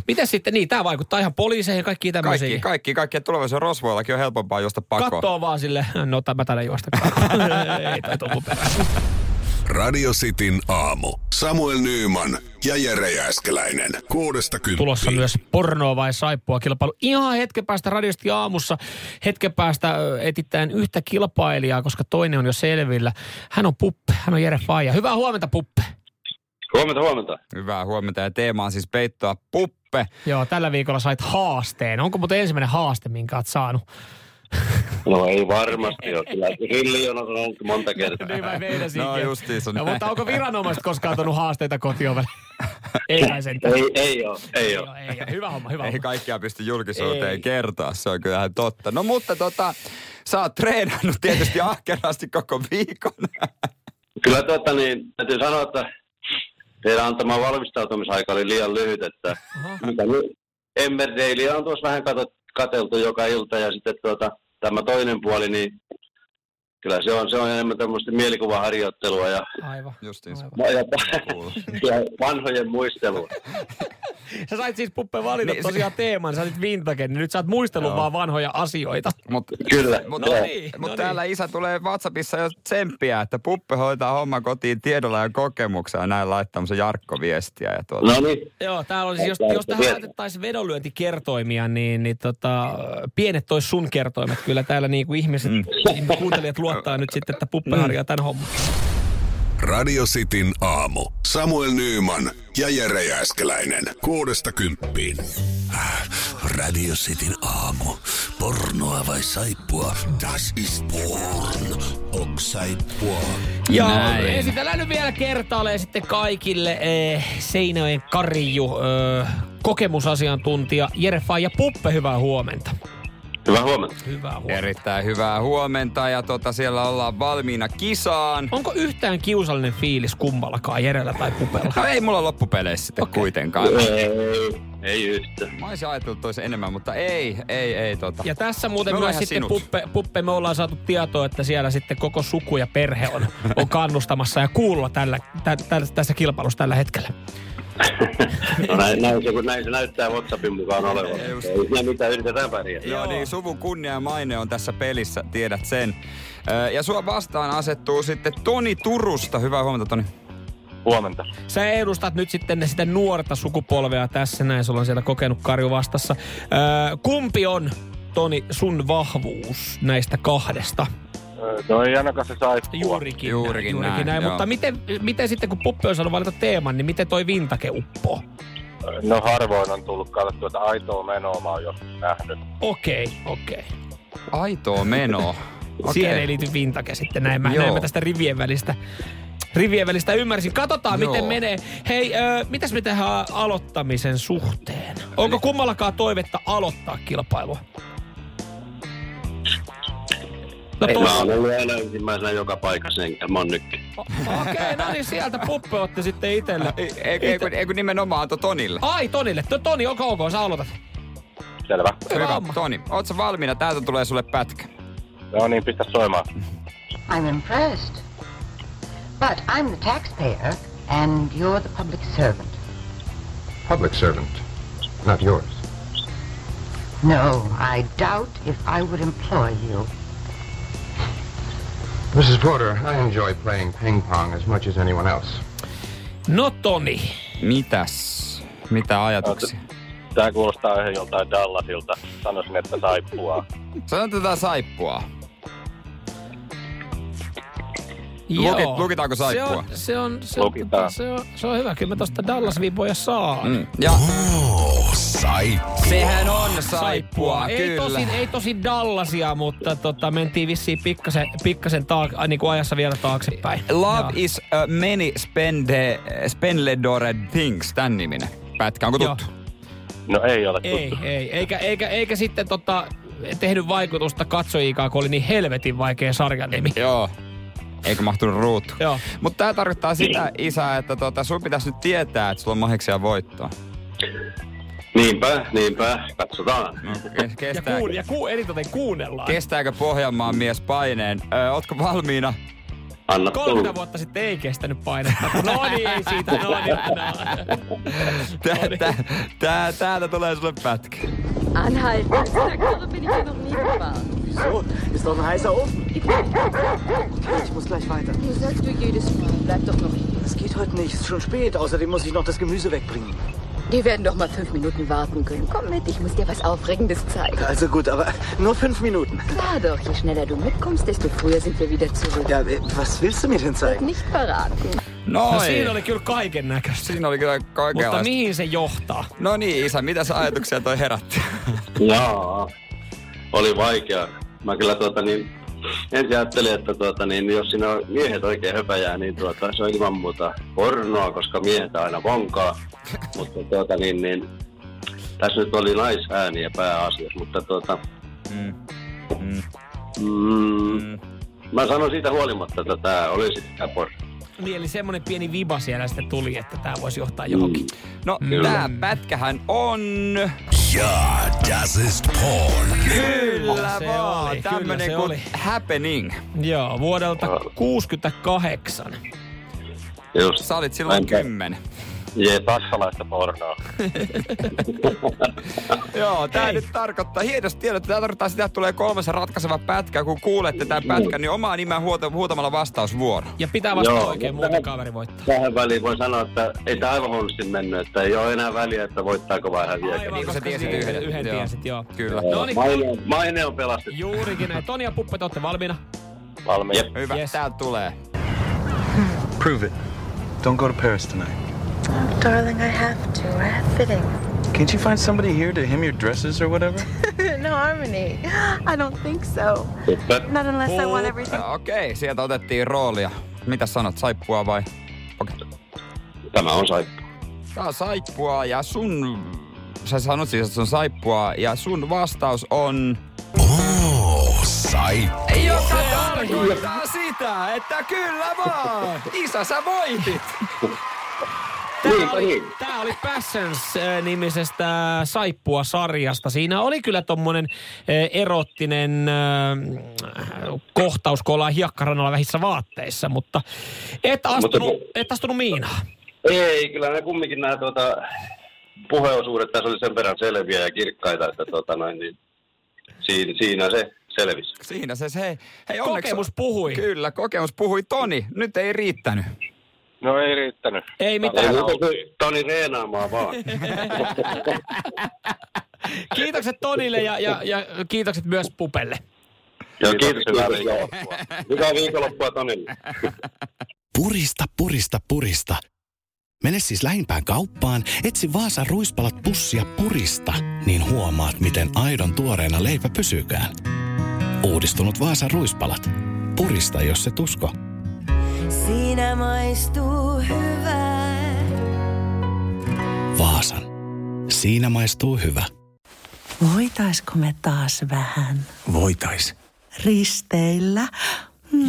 Miten sitten, niin tämä vaikuttaa ihan poliiseihin ja kaikkiin tämmöisiin. Kaikki. Tulevaisuuden rosvoillakin on helpompaa josta pakoon. Kattoo vaan silleen, no mä tänne juosta ei tai tuu perässä. Radio Cityn aamu. Samuel Nyyman ja Jere Jääskeläinen. 6-10. Tulossa myös pornoa vai saippua kilpailu. Ihan hetken päästä Radio City aamussa. Hetken päästä etittään yhtä kilpailijaa, koska toinen on jo selvillä. Hän on Puppe, hän on Jere faija. Hyvää huomenta, Puppe. Huomenta. Hyvää huomenta ja teema on siis peittoa Puppe. Joo, tällä viikolla sait haasteen. Onko muuten ensimmäinen haaste, minkä oot saanut? No ei varmasti ole. Kyllä rillion on ollut monta kertaa. Niin mä meinasinkin. No justiinsa näin. No, mutta onko viranomaiset koskaan tuonut haasteita kotiin välillä? Ei ole. Hyvä homma. Ei kaikkia pysty julkisuuteen kertoa, se on kyllähän totta. No mutta sä oot treenannut tietysti ahkerasti koko viikon. Kyllä täytyy sanoa, että... Teidän antama valmistautumisaika oli liian lyhyt, että Emmerdalea on tuossa vähän katseltu joka ilta ja sitten tämä toinen puoli, niin kyllä se on enemmän tämmöistä mielikuvaharjoittelua ja, aivan. Aivan. Ja vanhojen muistelua. Sä sait siis Puppe valita tosiaan teeman, sä olit vintage, niin nyt sä oot muistellut vaan vanhoja asioita. Kyllä. Mutta täällä isä tulee WhatsAppissa jo tsemppiä, että Puppe hoitaa homman kotiin tiedolla ja kokemuksella. Näin laittaa tämmöisen Jarkko-viestiä. No niin. Joo, täällä on siis, jos tähän laitettaisiin vedonlyöntikertoimia, niin pienet tois sun kertoimet. Kyllä täällä niinku ihmiset, kuuntelijat luottaa nyt sitten, että Puppe harjaa tämän homman. Radio Cityn aamu. Samuel Nyyman ja Jere Jääskeläinen. 6-10. Radio Cityn aamu. Pornoa vai saippua? Das ist porn. On saippua. Ja esitellään nyt vielä kertaalleen sitten kaikille Seinäjoen Karju, kokemusasiantuntija Jere Faija Puppe. Hyvää huomenta. Hyvää huomenta. Erittäin hyvää huomenta ja siellä ollaan valmiina kisaan. Onko yhtään kiusallinen fiilis kummallakaan, Jerellä tai Pupella? No ei mulla loppupeleissä sitten kuitenkaan. Ei yhtään. Mä olisin ajatellut toisen enemmän, mutta ei. Ja tässä muuten myös sitten Puppe, me ollaan saatu tietoa, että siellä sitten koko suku ja perhe on kannustamassa ja kuulla tässä kilpailussa tällä hetkellä. No näin se näyttää WhatsAppin mukaan olevan. Ei mitään, yritetään pärjää. Joo niin, suvun kunnia ja maine on tässä pelissä, tiedät sen. Ja sua vastaan asettuu sitten Toni Turusta. Hyvää huomenta, Toni. Huomenta. Sä edustat nyt sitten sitä nuorta sukupolvea tässä näin, sulla on siellä kokenut karju vastassa. Kumpi on, Toni, sun vahvuus näistä kahdesta? No ei ainakaan se saippua. Juurikin näin. Mutta miten sitten, kun Puppe on saanut valita teeman, niin miten toi vintage uppoo? No harvoin on tullut katsoa aitoa menoa, mä oon joskus nähnyt. Okei. Aitoa menoa? Siihen ei liity vintage sitten, näin mä tästä rivien välistä ymmärsin. Katsotaan, miten menee. Hei, mitäs me tehdään aloittamisen suhteen? Onko kummallakaan toivetta aloittaa kilpailua? Mä oon ollut aina ensimmäisenä joka paikassa, enkä mä oon nytkin. Okei, no niin, sieltä Puppe otti sitten itsellä. Eikö nimenomaan antoi Tonille? Ai, Tonille. Toni, ok, sä aloitat. Selvä. Hyvä, Toni. Oot sä valmiina? Täältä tulee sulle pätkä. No niin, pistä soimaan. I'm impressed. But I'm the taxpayer and you're the public servant. Public servant? Not yours. No, I doubt if I would employ you. Mrs. Porter, I enjoy playing ping-pong as much as anyone else. No Toni, mitäs? Mitä ajatuksia? Tää kuulostaa ihan joltain Dallasilta. Sanoisin, että saippua. Sanotaan saippua. Lukitaanko saippua? Se on hyvä. Kyllä mä tosta Dallas-viipoja saan. Mm. Ja. Saippua. Sehän on saippua, kyllä. Ei tosin Dallasia, mutta mentiin vissiin pikkasen niin ajassa vielä taaksepäin. Love is many spendledore things, tämän niminen. Pätkä, onko tuttu? No ei ole tuttu. Ei. Eikä sitten tehnyt vaikutusta katsojiikaan, kun oli niin helvetin vaikea sarjan nimi. Joo. Eikä mahtunut ruutu. Joo. Mutta tää tarkoittaa sitä, isä, että sun pitäisi nyt tietää, että sulla on mahiksia voittoa. Niinpä. Katsotaan. No, kuunnellaan. Kestääkö Pohjanmaan mies paineen? Ootko valmiina? Anna 30 vuotta sitten ei kestänyt painetta. No niin. Täältä tulee sulle pätkä. Anhalten, da Karre bin ich ja noch nie gefahren. Wieso? Ist doch ein heißer Ofen. Okay, ich muss gleich weiter. Du sagst du jedes Mal, bleib doch noch hier. Das geht heute nicht, ist schon spät. Außerdem muss ich noch das Gemüse wegbringen. Die werden doch mal 5 Minuten warten können. Komm mit, ich muss dir was Aufregendes zeigen. Also gut, aber nur 5 Minuten. Klar doch, je schneller du mitkommst, desto früher sind wir wieder zurück. Ja, was willst du mir denn zeigen? Nicht verraten. No siinä oli kyllä kaiken näköistä. Mutta mihin se johtaa? No niin, isä, mitä sä ajatuksia toi herätti? Jaa, oli vaikea. Mä kyllä ensin ajattelin, että jos siinä on miehet oikein höpäjää, niin se on ilman muuta pornoa, koska miehet aina vonkaa. Mutta tässä nyt oli naisääniä pääasiassa, mutta mä sanon siitä huolimatta, että tää oli sitten porno. Niin, eli semmonen pieni viba siellä sitten tuli, että tää voisi johtaa johonkin. No, tää pätkähän on... Ja, das ist porn. Kyllä vaan, tämmönen kuin happening. Joo, vuodelta 1968. Just. Sä olit silloin 10. Jee, saksalaista pornoa. Joo, tää nyt tarkoittaa, hienosti tiedot, tää tarkoittaa sitä, että tulee 3 ratkaiseva pätkä. Kun kuulette tämän pätkän, niin omaa nimeä huutamalla vastausvuoro. Ja pitää vastata oikein, muuten kaveri voittaa. Tähän väliin voi sanoa, että ei tää aivan huonosti mennyt, että ei oo enää väliä, että voittaako vai häviäkö. Aivan, niin, koska tiesit yhden tiesit, joo. Kyllä. Maine on pelastettu. Juurikin näin. Toni ja Puppe, te ootte valmiina? Valmiina. Hyvä, täältä tulee. Prove it. Don't go to Paris tonight. Oh, darling, I have to. I have fittings. Can't you find somebody here to hem your dresses or whatever? No, Harmony. I don't think so. Not unless I want everything. Okei, sieltä otettiin roolia. Mitä sanot, saippua vai? Okay. Tämä on saippua. Tämä on saippua ja sun... Sä sanot siis, että se on saippua ja sun vastaus on... Saippua. Joka tarkoittaa sitä, että kyllä vaan! Isä, sä voitit! Tää oli Passions-nimisestä Saippua-sarjasta. Siinä oli kyllä tommonen erottinen kohtaus, kun ollaan hiekkarannalla vähissä vaatteissa, mutta et astunut miinaan. Ei, kyllä ne kumminkin nämä puheosuudet tässä oli sen verran selviä ja kirkkaita, että siinä se selvisi. Siinä se, hei onneksi... Kokemus puhui. Kyllä, kokemus puhui. Toni, nyt ei riittänyt. No ei riittänyt. Ei mitään. Toni reenaamaan vaan. Kiitokset Tonille ja kiitokset myös Pupelle. Joo, kiitokset. Hyvää viikonloppua Tonille. Purista. Mene siis lähimpään kauppaan, etsi Vaasan ruispalat pussia Purista, niin huomaat, miten aidon tuoreena leipä pysykään. Uudistunut Vaasan ruispalat. Purista, jos se tusko. Siinä maistuu hyvä. Vaasan. Siinä maistuu hyvä. Voitaisko me taas vähän? Voitais. Risteillä?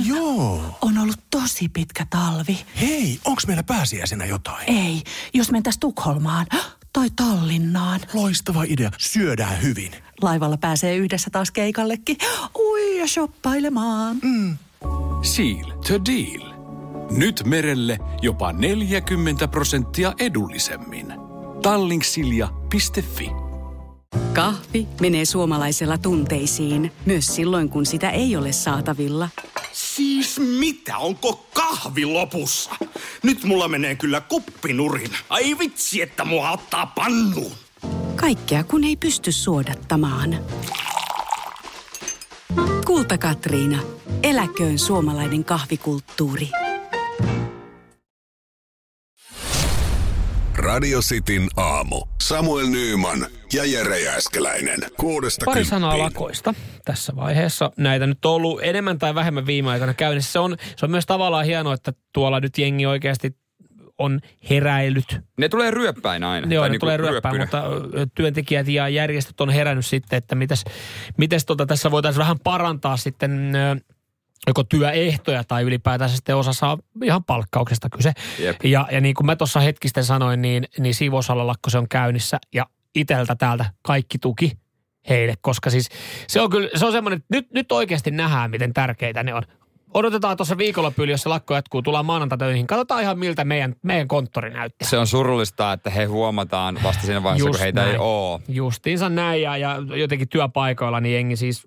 Joo. On ollut tosi pitkä talvi. Hei, onks meillä pääsiäisenä jotain? Ei, jos mentäis Tukholmaan tai Tallinnaan. Loistava idea, syödään hyvin. Laivalla pääsee yhdessä taas keikallekin. Ui, ja shoppailemaan. Mm. Seal to deal. Nyt merelle jopa 40% edullisemmin. Tallinksilja.fi. Kahvi menee suomalaisella tunteisiin, myös silloin kun sitä ei ole saatavilla. Siis mitä? Onko kahvi lopussa? Nyt mulla menee kyllä kuppinurin. Ai vitsi, että mua ottaa pannuun. Kaikkea kun ei pysty suodattamaan. Kulta-Katriina. Eläköön suomalainen kahvikulttuuri. Radio Cityn aamu. Samuel Nyyman ja Jere Jääskeläinen. Pari sanaa lakoista tässä vaiheessa. Näitä nyt on ollut enemmän tai vähemmän viime aikoina käynnissä. Se on myös tavallaan hienoa, että tuolla nyt jengi oikeasti on heräillyt. Ne tulee ryöppäin aina. Joo, ne tulee ryöppäin, mutta työntekijät ja järjestöt on herännyt sitten, että mites tässä voitaisiin vähän parantaa sitten joko työehtoja tai ylipäätään sitten osassa ihan palkkauksesta kyse. Jep. Ja niin kuin mä tuossa hetki sitten sanoin, niin siivousalalakko se on käynnissä ja itseltä täältä kaikki tuki heille, koska siis se on semmoinen, että nyt oikeasti nähdään, miten tärkeitä ne on. Odotetaan tuossa viikonloppuun, jos se lakko jatkuu, tullaan maanantai töihin. Katsotaan ihan, miltä meidän konttori näyttää. Se on surullista, että he huomataan vasta siinä vaiheessa, just kun heitä näin ei ole. Justiinsa näin ja jotenkin työpaikoilla niin jengi siis,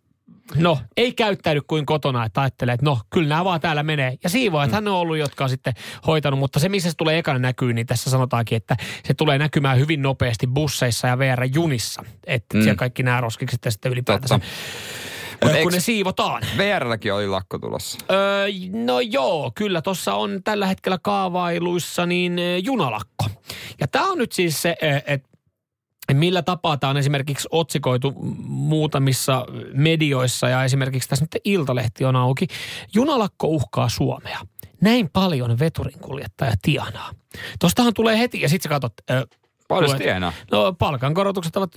no ei käyttäydy kuin kotona, että ajattelee, että no kyllä nämä vaan täällä menee. Ja siivoajathan on ollut, jotka on sitten hoitanut, mutta se missä se tulee ekana näkyy, niin tässä sanotaankin, että se tulee näkymään hyvin nopeasti busseissa ja VR-junissa. Että siellä kaikki nämä roskikset ja sitten ylipäätänsä. Kun ne siivotaan. VR:lläkin oli lakko tulossa. No joo, kyllä tuossa on tällä hetkellä kaavailuissa niin junalakko. Ja tämä on nyt siis se, että millä tapaa tämä on esimerkiksi otsikoitu muutamissa medioissa ja esimerkiksi tässä nyt Iltalehti on auki. Junalakko uhkaa Suomea. Näin paljon veturinkuljettaja tienaa. Tuostahan tulee heti ja sitten sä katsot. Paljon tienaa. No palkankorotukset ovat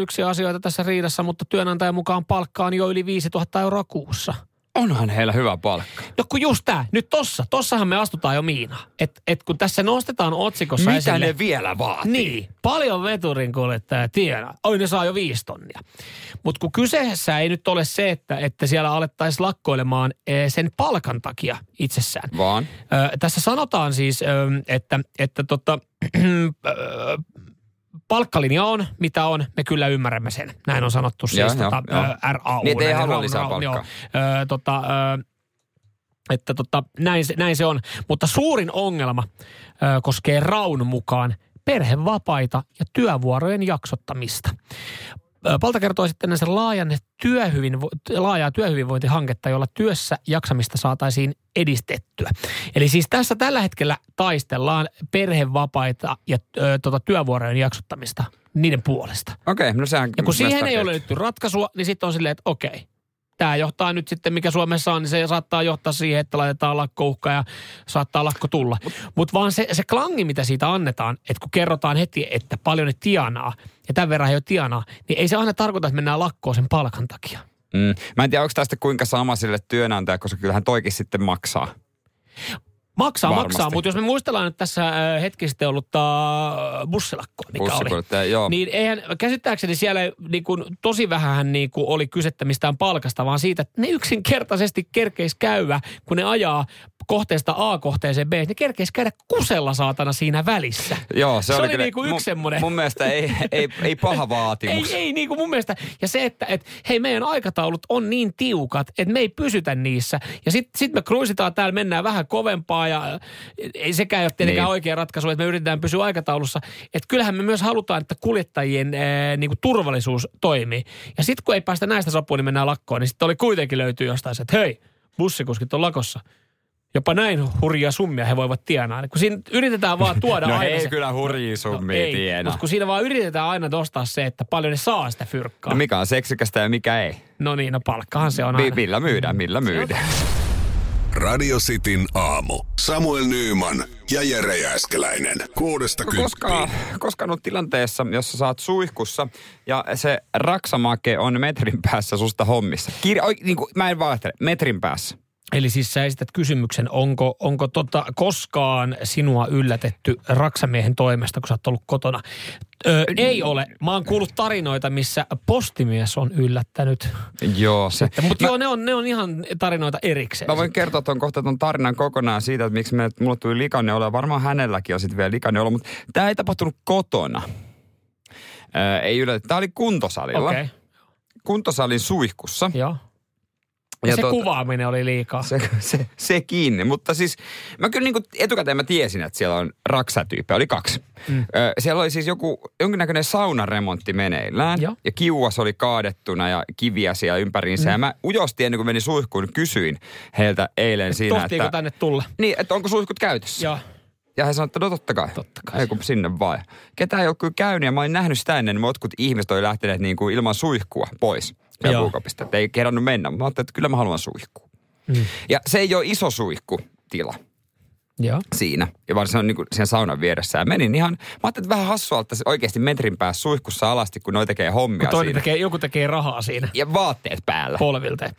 yksi asioita tässä riidassa, mutta työnantajan mukaan palkka on jo yli 5000 euroa kuussa. Onhan heillä hyvä palkka. No kun just tää, nyt tossahan me astutaan jo miinaan. Et kun tässä nostetaan otsikossa mitä esille. Mitä ne vielä vaatii? Niin, paljon veturinkuljettaja tienaa. Oi ne saa jo 5 tonnia. Mutta kun kyseessä ei nyt ole se, että siellä alettaisiin lakkoilemaan sen palkan takia itsessään. Vaan? Tässä sanotaan siis, että palkkalinja on, mitä on, me kyllä ymmärrämme sen. Näin on sanottu siis RAU. Niitä ei halua lisää palkkaa. Näin se on. Mutta suurin ongelma koskee RAUn mukaan perhevapaita ja työvuorojen jaksottamista. Palta kertoi sitten näistä laajaa työhyvinvointihanketta, jolla työssä jaksamista saataisiin edistettyä. Eli siis tässä tällä hetkellä taistellaan perhevapaita ja työvuorojen jaksottamista niiden puolesta. Okei, no sehän. Ja kun siihen ei ole nyt ratkaisua, niin sitten on silleen, että okei. Tämä johtaa nyt sitten, mikä Suomessa on, niin se saattaa johtaa siihen, että laitetaan lakkouhka ja saattaa lakko tulla. Mutta vaan se klangi, mitä siitä annetaan, että kun kerrotaan heti, että paljon ne tienaa ja tämän verran he jo tienaa, niin ei se aina tarkoita, että mennään lakkoon sen palkan takia. Mä en tiedä, onko tästä kuinka sama sille työnantaja, koska kyllähän toikin sitten maksaa. Maksaa, mutta jos me muistellaan nyt tässä hetki sitten ollutta bussilakkoa, mikä oli, joo. Niin eihän käsittääkseni siellä niin kuin, tosi vähän niin kuin, oli kysettä mistään palkasta, vaan siitä, että ne yksinkertaisesti kerkeis käydä, kun ne ajaa kohteesta A kohteeseen B, ne kerkeis käydä kusella saatana siinä välissä. Joo, se oli kyllä, niinku yksi semmoinen. Mun mielestä ei paha vaatimus. Ei niinku mun mielestä. Ja se, että hei meidän aikataulut on niin tiukat, että me ei pysytä niissä. Ja sit me kruisitaan täällä, mennään vähän kovempaa ja ei sekään ole tietenkään oikea ratkaisu, että me yritetään pysyä aikataulussa. Että kyllähän me myös halutaan, että kuljettajien niinku turvallisuus toimii. Ja sit kun ei päästä näistä sopuun, niin mennään lakkoon. Niin sitten kuitenkin löytyy jostain se, että hei, bussikuskit on lakossa. Jopa näin hurjia summia he voivat tienaa. Kun siinä yritetään vaan tuoda no aina. No ei kyllä hurjia summia tienaa. Mutta kun siinä vaan yritetään aina nostaa se, että paljon ne saa sitä fyrkkaa. No mikä on seksikästä ja mikä ei. No niin, no palkkahan se on aina. Millä myydään. Radio Cityn aamu. Samuel Nyyman ja Jere Jääskeläinen. 6:10. Koska on tilanteessa, jossa saat suihkussa ja se raksamake on metrin päässä susta hommissa. Mä en valehtele, metrin päässä. Eli siis sä esität kysymyksen, onko koskaan sinua yllätetty raksamiehen toimesta, kun sä oot ollut kotona? Ei ole. Mä oon kuullut tarinoita, missä postimies on yllättänyt. Joo. Mutta ne on ihan tarinoita erikseen. Mä voin kertoa tuon tarinan kokonaan siitä, että miksi mulle tuli likainen olo. Varmaan hänelläkin on sitten vielä likainen olo, mutta tämä ei tapahtunut kotona. Ei yllätetty. Tämä oli kuntosalilla. Okay. Kuntosalin suihkussa. Joo. Ja se kuvaaminen oli liikaa. Sekin, mutta siis mä kyllä niinku etukäteen mä tiesin, että siellä on raksatyyppejä, oli kaksi. Mm. Siellä oli siis jonkinnäköinen saunaremontti meneillään ja kiuas oli kaadettuna ja kiviä siellä ympäriinsä. Ja mä ujosti ennen kuin menin suihkuun kysyin heiltä eilen siinä, että... Tohtiiko tänne tulla? Niin, että onko suihkut käytössä? Joo. Ja hän sanoi, että no totta kai. Ei kun sinne vaan. Ketään ei ollut kyllä käynyt ja mä olin nähnyt sitä ennen, niin motkut ihmiset oli lähteneet niin kuin ilman suihkua pois. Ja puukopista, että ei kerrannut mennä. Mä ajattelin, että kyllä mä haluan suihkua. Mm. Ja se ei ole iso suihkutila siinä. Ja vaan se on niin kuin sen saunan vieressä. Ja menin ihan, mä ajattelin, että vähän hassua, että oikeasti metrin päässä suihkussa alasti, kun noi tekee hommia siinä. Joku tekee rahaa siinä. Ja vaatteet päällä. Polvilta.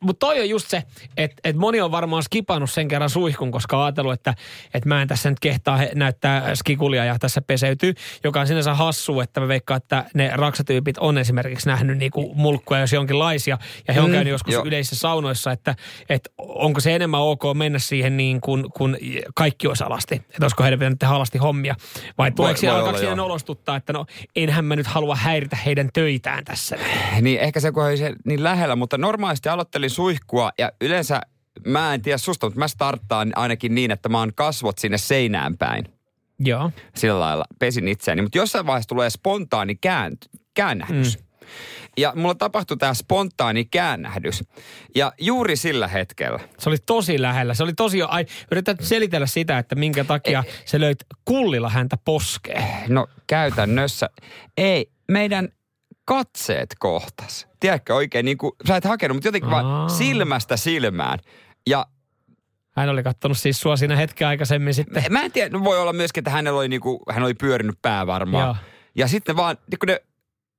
Mutta toi on just se, että moni on varmaan skipannut sen kerran suihkun, koska ajatellut, että mä en tässä nyt kehtaa näyttää skikulia ja tässä peseytyy, joka on sinänsä hassua, että mä veikkaan, että ne raksatyypit on esimerkiksi nähnyt niinku mulkkuja, jos jonkinlaisia. Ja he on käynyt joskus yleisissä saunoissa, että onko se enemmän ok mennä siihen niin kuin kaikki olisi alasti. Että olisiko heidän pitänyt tehdä alasti hommia. Vai tuleeko siellä alkaa olostuttaa, että no enhän mä nyt halua häiritä heidän töitään tässä. Niin ehkä se kun ei se niin lähellä, mutta normaalisti aloittelin suihkua ja yleensä mä en tiedä susta, mutta mä starttaan ainakin niin, että mä oon kasvot sinne seinään päin. Joo. Sillä lailla pesin itseäni, mutta jossain vaiheessa tulee spontaani käännähdys. Ja mulla tapahtui tämä spontaani käännähdys. Ja juuri sillä hetkellä. Se oli tosi lähellä. Se oli tosi jo... Yritän selitellä sitä, että minkä takia se löit kullilla häntä poskeen. No käytännössä. Ei, meidän katseet kohtas. Tiedätkö oikein, niin kuin, sä et hakenut, mutta jotenkin vaan silmästä silmään. Ja... Hän oli kattonut siis sua siinä hetken aikaisemmin sitten. Mä en tiedä, voi olla myöskin, että hänellä oli, niin kuin, hän oli pyörinyt pää varmaan. Joo. Ja sitten vaan, niin kuin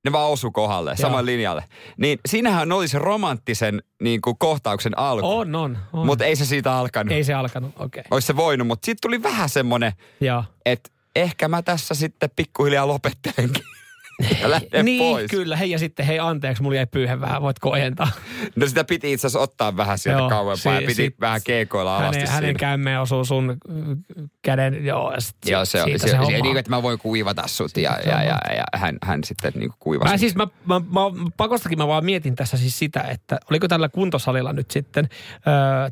ne vaan osu kohdalle, saman linjalle. Niin siinähän olisi romanttisen niin kuin, kohtauksen alku. On. Mutta ei se siitä alkanut. Ei se alkanut, okei. Olisi se voinut, mutta siitä tuli vähän semmoinen, että ehkä mä tässä sitten pikkuhiljaa lopettelenkin. Ja lähden pois. Kyllä. Hei ja sitten, anteeksi, mulla jäi pyyhe vähän, voitko ojentaa? No sitä piti itse asiassa ottaa vähän sieltä kauempaa ja piti vähän keekoilla alasti siinä. Hänen kämmeen osuu sun käden, se homma. Niin kuin, että mä voin kuivata sut ja hän sitten niin kuin kuivasi. Pakostakin mä vaan mietin tässä siis sitä, että oliko tällä kuntosalilla nyt sitten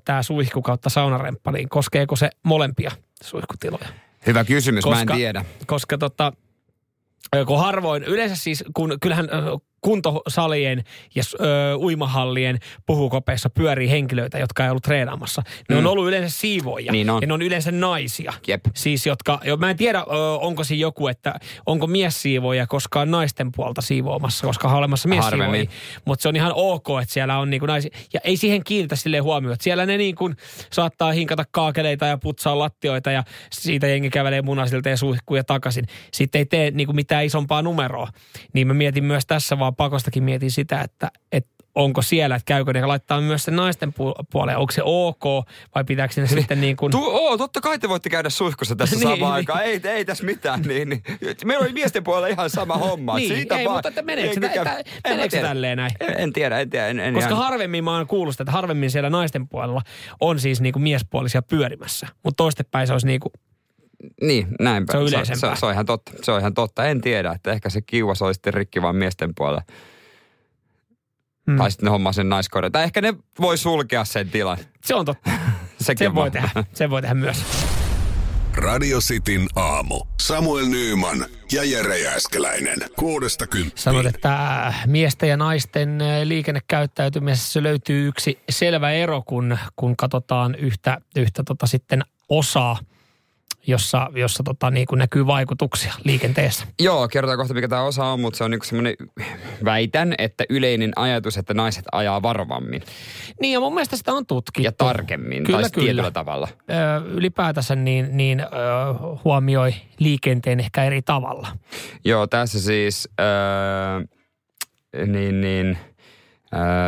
tää suihku kautta saunaremppa, niin koskeeko se molempia suihkutiloja? Hyvä kysymys, koska, mä en tiedä. Koska kun harvoin, yleensä siis, kun kyllähän kuntosalien ja uimahallien puhukopeissa pyörii henkilöitä, jotka ei ollut treenaamassa. Ne on ollut yleensä siivoja. Niin on. Ja ne on yleensä naisia. Jep. Siis jotka, mä en tiedä, onko siinä joku, että onko mies siivoja koskaan naisten puolta siivoamassa, koska on olemassa mies siivoja. Mutta se on ihan ok, että siellä on niinku naisia. Ja ei siihen kiinnitä silleen huomioon. Siellä ne niin kuin saattaa hinkata kaakeleita ja putsaa lattioita ja siitä jengi kävelee munaisilta ja suihkuu ja takaisin. Sitten ei tee niinku mitään isompaa numeroa. Niin mä mietin myös tässä vaan pakostakin mietin sitä, että onko siellä, että käykö ne laittaa myös sen naisten puoleen. Onko se ok vai pitääkö ne sitten niin kuin... totta kai te voitte käydä suihkussa tässä samaan aikaan. Ei tässä mitään. Niin. Meillä oli miesten puolella ihan sama homma. Siitä ei, vaan... mutta että meneekö se tälleen näin? En tiedä. Koska ihan... harvemmin mä oon kuullut sitä, että harvemmin siellä naisten puolella on siis niin kuin miespuolisia pyörimässä. Mutta toistepäin se olisi niin kuin... Niin, näinpä. Se on yleisempää. Se on ihan totta. En tiedä, että ehkä se kiuas oli sitten rikki vaan miesten puolella. Tai sitten ne hommaa sen naiskoiden. Tai ehkä ne voi sulkea sen tilan. Se on totta. Sen voi tehdä. Sen voi tehdä myös. Radio Cityn aamu. Samuel Nyyman ja Jere Jääskeläinen. 6-10. Sanoit, että miesten ja naisten liikennekäyttäytymisessä löytyy yksi selvä ero, kun katsotaan yhtä sitten osaa. Jossa niin kuin näkyy vaikutuksia liikenteessä. Joo, kerrotaan kohta, mikä tämä osa on, mutta se on niin kuin semmoinen, väitän, että yleinen ajatus, että naiset ajaa varovammin. Niin, ja mun mielestä sitä on tutkittu. Ja tarkemmin, kyllä. Tietyllä tavalla. Ylipäätänsä niin huomioi liikenteen ehkä eri tavalla. Joo, tässä siis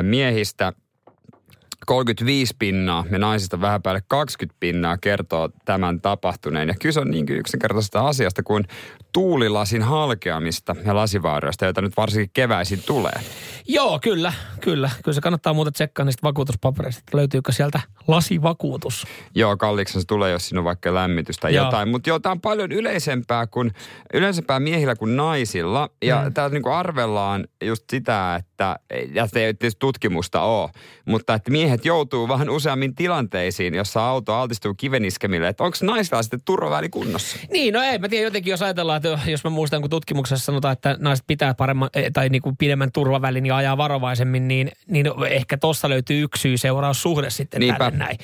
miehistä... 35% ja naisista vähän päälle 20% kertoo tämän tapahtuneen. Ja kyse on niin yksinkertaisesta asiasta kuin tuulilasin halkeamista ja lasivaurioista, joita nyt varsinkin keväisin tulee. Joo, kyllä. Kyllä se kannattaa muuten tsekkaa niistä vakuutuspapereista, että löytyykö sieltä lasivakuutus. Joo, kalliiksi se tulee, jos siinä on vaikka lämmitystä tai jotain. Mutta joo, tämä on paljon yleisempää miehillä kuin naisilla. Ja täällä niinku arvellaan just sitä, että, ja se ei tietysti tutkimusta ole, mutta että miehet joutuu vähän useammin tilanteisiin, jossa auto altistuu kiveniskemille. Että onko naisilla sitten turvaväli kunnossa? Niin, no ei. Mä tiedän jotenkin, jos ajatellaan, että jos mä muistan, kun tutkimuksessa sanotaan, että naiset pitää paremman tai niinku pidemmän turvavälin ja ajaa varovaisemmin, niin ehkä tuossa löytyy yksi syy-seuraussuhde sitten tälle näin.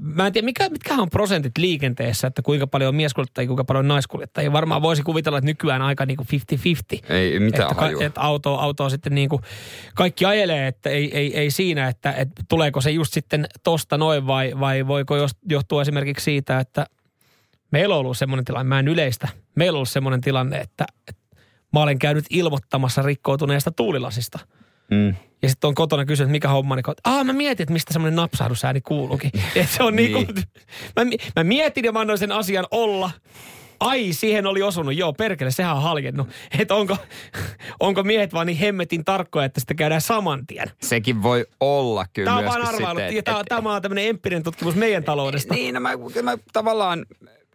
Mä en tiedä, mitkä on prosentit liikenteessä, että kuinka paljon on mieskuljettajia, kuinka paljon on naiskuljettajia. Varmaan voisi kuvitella, että nykyään aika niinku 50-50. Ei mitään hajua. Että autoa sitten niinku kaikki ajelee, että ei siinä, että tuleeko se just sitten tosta noin vai voiko johtua esimerkiksi siitä, että meillä on ollut semmoinen tilanne, mä en yleistä, meillä on ollut semmoinen tilanne, että mä olen käynyt ilmoittamassa rikkoutuneesta tuulilasista. Mm. Ja sitten on kotona kysynyt, mikä homma, niin mä mietin, että mistä semmoinen napsahdusääni kuuluukin. Se on niin. Mä mietin ja mä annoin sen asian olla. Ai, siihen oli osunut. Joo, perkele, sehän on haljennut. Että onko miehet vaan niin hemmetin tarkkoja, että sitä käydään saman tien. Sekin voi olla kyllä. Tämä on vaan arvailut. Tämä on tämmöinen empiirinen tutkimus meidän taloudesta. Niin, no mä tavallaan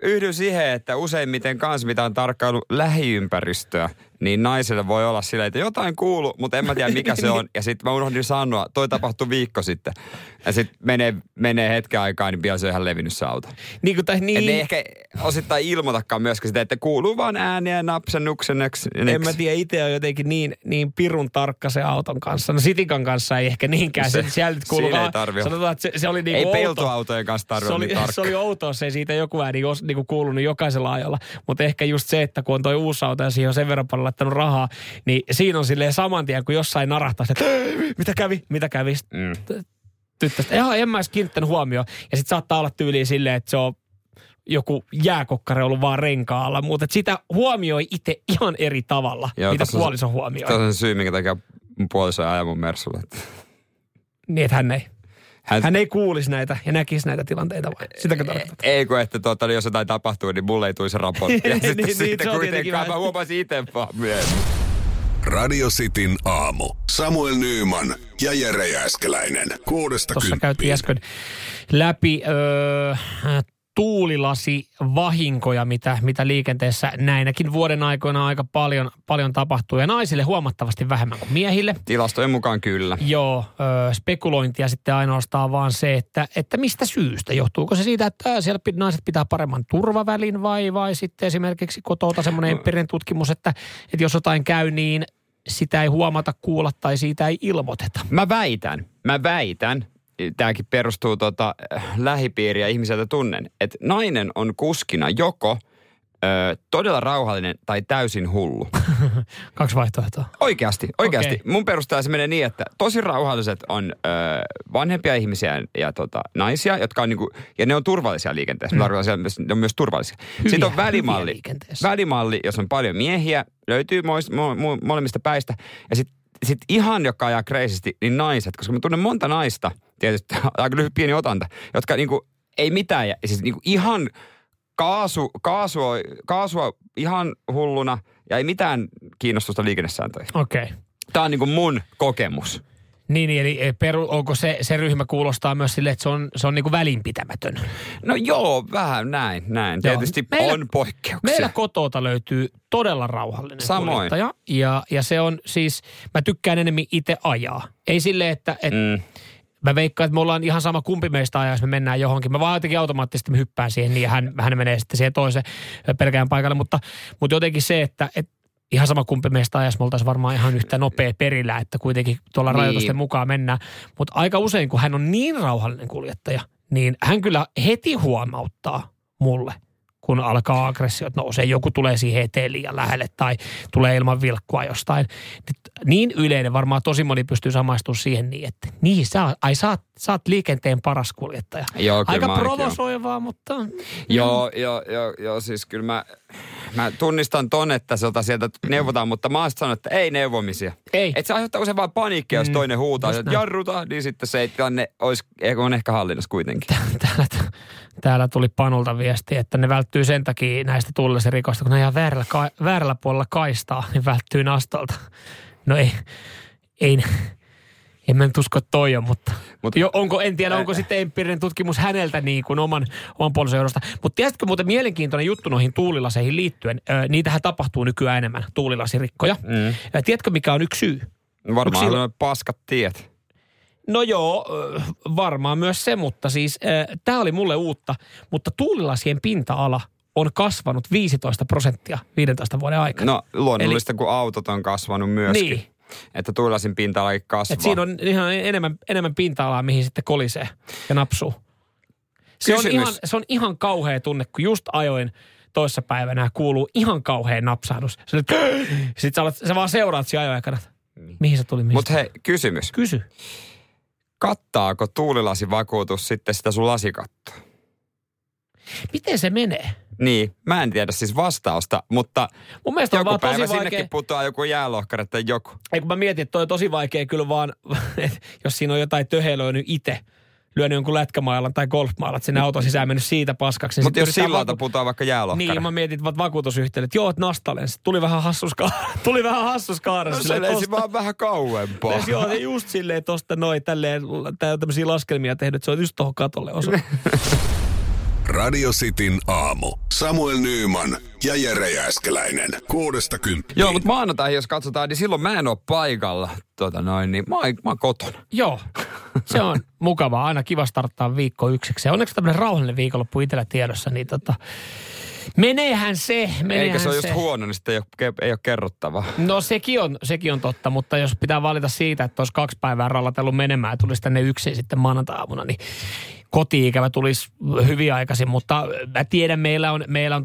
yhdyn siihen, että useimmiten kanssa mitä on tarkkailu lähiympäristöä, niin naisille voi olla silleen, että jotain kuuluu, mutta en mä tiedä mikä se on. Ja sitten mä unohdin sanoa, toi tapahtui viikko sitten. Ja sitten menee hetken aikaa, niin pian se on ihan levinnyt se auto. Niin. Ne ehkä osittain ilmoitakaan myöskin sitä, että kuuluu vaan ääniä ja napsannukseneksi. En mä tiedä, itse on jotenkin niin pirun tarkka se auton kanssa. No Sitikan kanssa ei ehkä niinkään. Sieltä kuuluu vaan. Sanotaan, että se oli niinku outo. Ei peltoautojen kanssa tarvitse niin tarkka. Se oli outoa, se ei siitä joku ääni niinku kuulunut jokaisella ajalla. Mutta ehkä just se, että kun on toi uusi auto ja siihen on sen verran paljon laittanut rahaa, niin siinä on silleen saman tien, kun jossain narahtaa, että mitä kävi? Tyttöstä. En mä edes kiinnittänyt huomioon. Ja sit saattaa olla tyyliin silleen, että se on joku jääkokkare ollut vaan renkaalla, mutta sitä huomioi itse ihan eri tavalla, joo, mitä puoliso huomioi. Tämä on se syy, minkä takia puoliso ajaa mun mersulle. Niin, että hän ei. Hän ei kuulisi näitä ja näkisi näitä tilanteita vai? Sitäkö tarkoittaa? Ei kun, että jos jotain tapahtuu, niin mulle ei tulisi raporttia. Sitten kuitenkaan mä huomasin itse vaan myöhemmin. Radio Cityn aamu. Samuel Nyyman ja Jere Jääskeläinen. 6-10. Tuossa käytiin äsken läpi tuulilasivahinkoja, mitä liikenteessä näinäkin vuoden aikoina aika paljon tapahtuu. Ja naisille huomattavasti vähemmän kuin miehille. Tilastojen mukaan kyllä. Joo, spekulointia sitten ainoastaan vaan se, että mistä syystä. Johtuuko se siitä, että siellä naiset pitää paremman turvavälin vai sitten esimerkiksi kotouta semmoinen empiirinen tutkimus, että jos jotain käy, niin sitä ei huomata, kuulla tai siitä ei ilmoiteta. Mä väitän. Tämäkin perustuu lähipiiriä ihmiseltä tunnen, että nainen on kuskina joko todella rauhallinen tai täysin hullu. 2 vaihtoehtoa. Oikeasti. Okay. Mun perusteella se menee niin, että tosi rauhalliset on vanhempia ihmisiä ja naisia, jotka on niinku, ja ne on turvallisia liikenteessä. Ne on myös turvallisia. Hyviä, sitten on välimalli, jos on paljon miehiä, löytyy molemmista päistä. Ja sitten ihan, joka ajaa kreisesti, niin naiset, koska mä tunnen monta naista, tietysti aika lyhyt pieni otanta, jotka niinku ei mitään, ja siis niinku ihan kaasua ihan hulluna ja ei mitään kiinnostusta liikennesääntöihin. Okei. Okay. Tää on niinku mun kokemus. Niin, eli onko se ryhmä kuulostaa myös silleen, että se on niinku välinpitämätön? No joo, vähän näin. Joo. Tietysti meillä on poikkeuksia. Meillä kotota löytyy todella rauhallinen kuljettaja. Ja se on siis, mä tykkään enemmän itse ajaa. Ei silleen, että... Mä veikkaan, että me ollaan ihan sama kumpi meistä ajaa, jos me mennään johonkin. Mä vaan jotenkin automaattisesti hyppään siihen, niin hän menee sitten siihen toiseen pelkään paikalle. Mutta jotenkin se, että ihan sama kumpi meistä ajassa, me oltaisiin varmaan ihan yhtä nopea perillä, että kuitenkin tuolla rajoitusten mukaan mennään. Mutta aika usein, kun hän on niin rauhallinen kuljettaja, niin hän kyllä heti huomauttaa mulle, kun alkaa aggressiot nousee. Joku tulee siihen eteen liian lähelle tai tulee ilman vilkkua jostain. Niin yleinen, varmaan tosi moni pystyy samaistumaan siihen niin, että niin, sä oot liikenteen paras kuljettaja. Joo, aika provosoivaa, mutta... Joo, siis kyllä mä tunnistan ton, että sieltä neuvotaan, mutta mä oon sanonut, että ei neuvomisia. Ei. Että se aiheuttaa usein vaan paniikkia, jos toinen huutaa, että jarruta, niin sitten se tilanne on ehkä hallinnassa kuitenkin. Täällä tuli Panulta viesti, että ne välttyy sen takia näistä tuulilasirikoista, kun ne ajaa väärällä puolella kaistaa, niin välttyy nastolta. No ei, En mä nyt usko, että toi on, mutta en tiedä, onko sitten empiirinen tutkimus häneltä niin kuin oman puolensa johdosta. Mutta tiedätkö muuten mielenkiintoinen juttu noihin tuulilaseihin liittyen? Niitähän tapahtuu nykyään enemmän, tuulilasirikkoja. Mm. Tiedätkö, mikä on yksi syy? Varmaan on paskat tiet. No joo, varmaan myös se, mutta siis tämä oli mulle uutta, mutta tuulilasien pinta-ala on kasvanut 15% 15 vuoden aikana. No luonnollista, eli, kun autot on kasvanut myöskin. Niin. Että tuulilasin pinta-ala ei kasvaa. Et siinä on ihan enemmän pinta-alaa, mihin sitten kolisee ja napsuu. Se on ihan kauhea tunne, kun just ajoin toissapäivänä kuuluu ihan kauhea napsahdus. Sitten sä vaan seuraat siinä ajoaikana. Mihin se tuli? Mutta hei, kysymys. Kysy. Kattaako tuulilasivakuutus sitten sitä sun lasikattoa? Miten se menee? Niin, mä en tiedä siis vastausta, mutta mun mielestä joku on päivä sinnekin putoaa joku jäälohkare tai joku. Ei kun mä mietin, että toi on tosi vaikea kyllä vaan, jos siinä on jotain töhelöinyt itse, lyönyt jonkun lätkämailan tai golfmailan, että sinne auton sisään mennyt siitä paskaksi. Niin mutta jos sillalta putoaa vaikka jäälohkare. Niin, mä mietin vakuutusyhtiölle, että joo, että nastalens, tuli vähän hassuskaara. No se leisi vaan vähän kauempaa. Leisi joo, se just silleen tosta noin, tämmöisiä laskelmia tehnyt, se on just tohon katolle osunut. Radio Cityn aamu. Samuel Nyyman ja Jere Jääskeläinen. 6-10. Joo, mutta maanantai, jos katsotaan, niin silloin mä en ole paikalla. Mä oon kotona. Joo, se on mukavaa. Aina kiva starttaa viikko yksikseen. Onneksi tämmöinen rauhallinen viikonloppu itsellä tiedossa, niin meneehän se. Eikä se ole just huono, niin sitten ei ole kerrottavaa. No sekin on totta, mutta jos pitää valita siitä, että olisi 2 päivää rallatellut menemään ja tulisi tänne yksin sitten maanantai-aamuna, niin koti-ikävä tulisi hyvin aikaisin, mutta mä tiedän, meillä on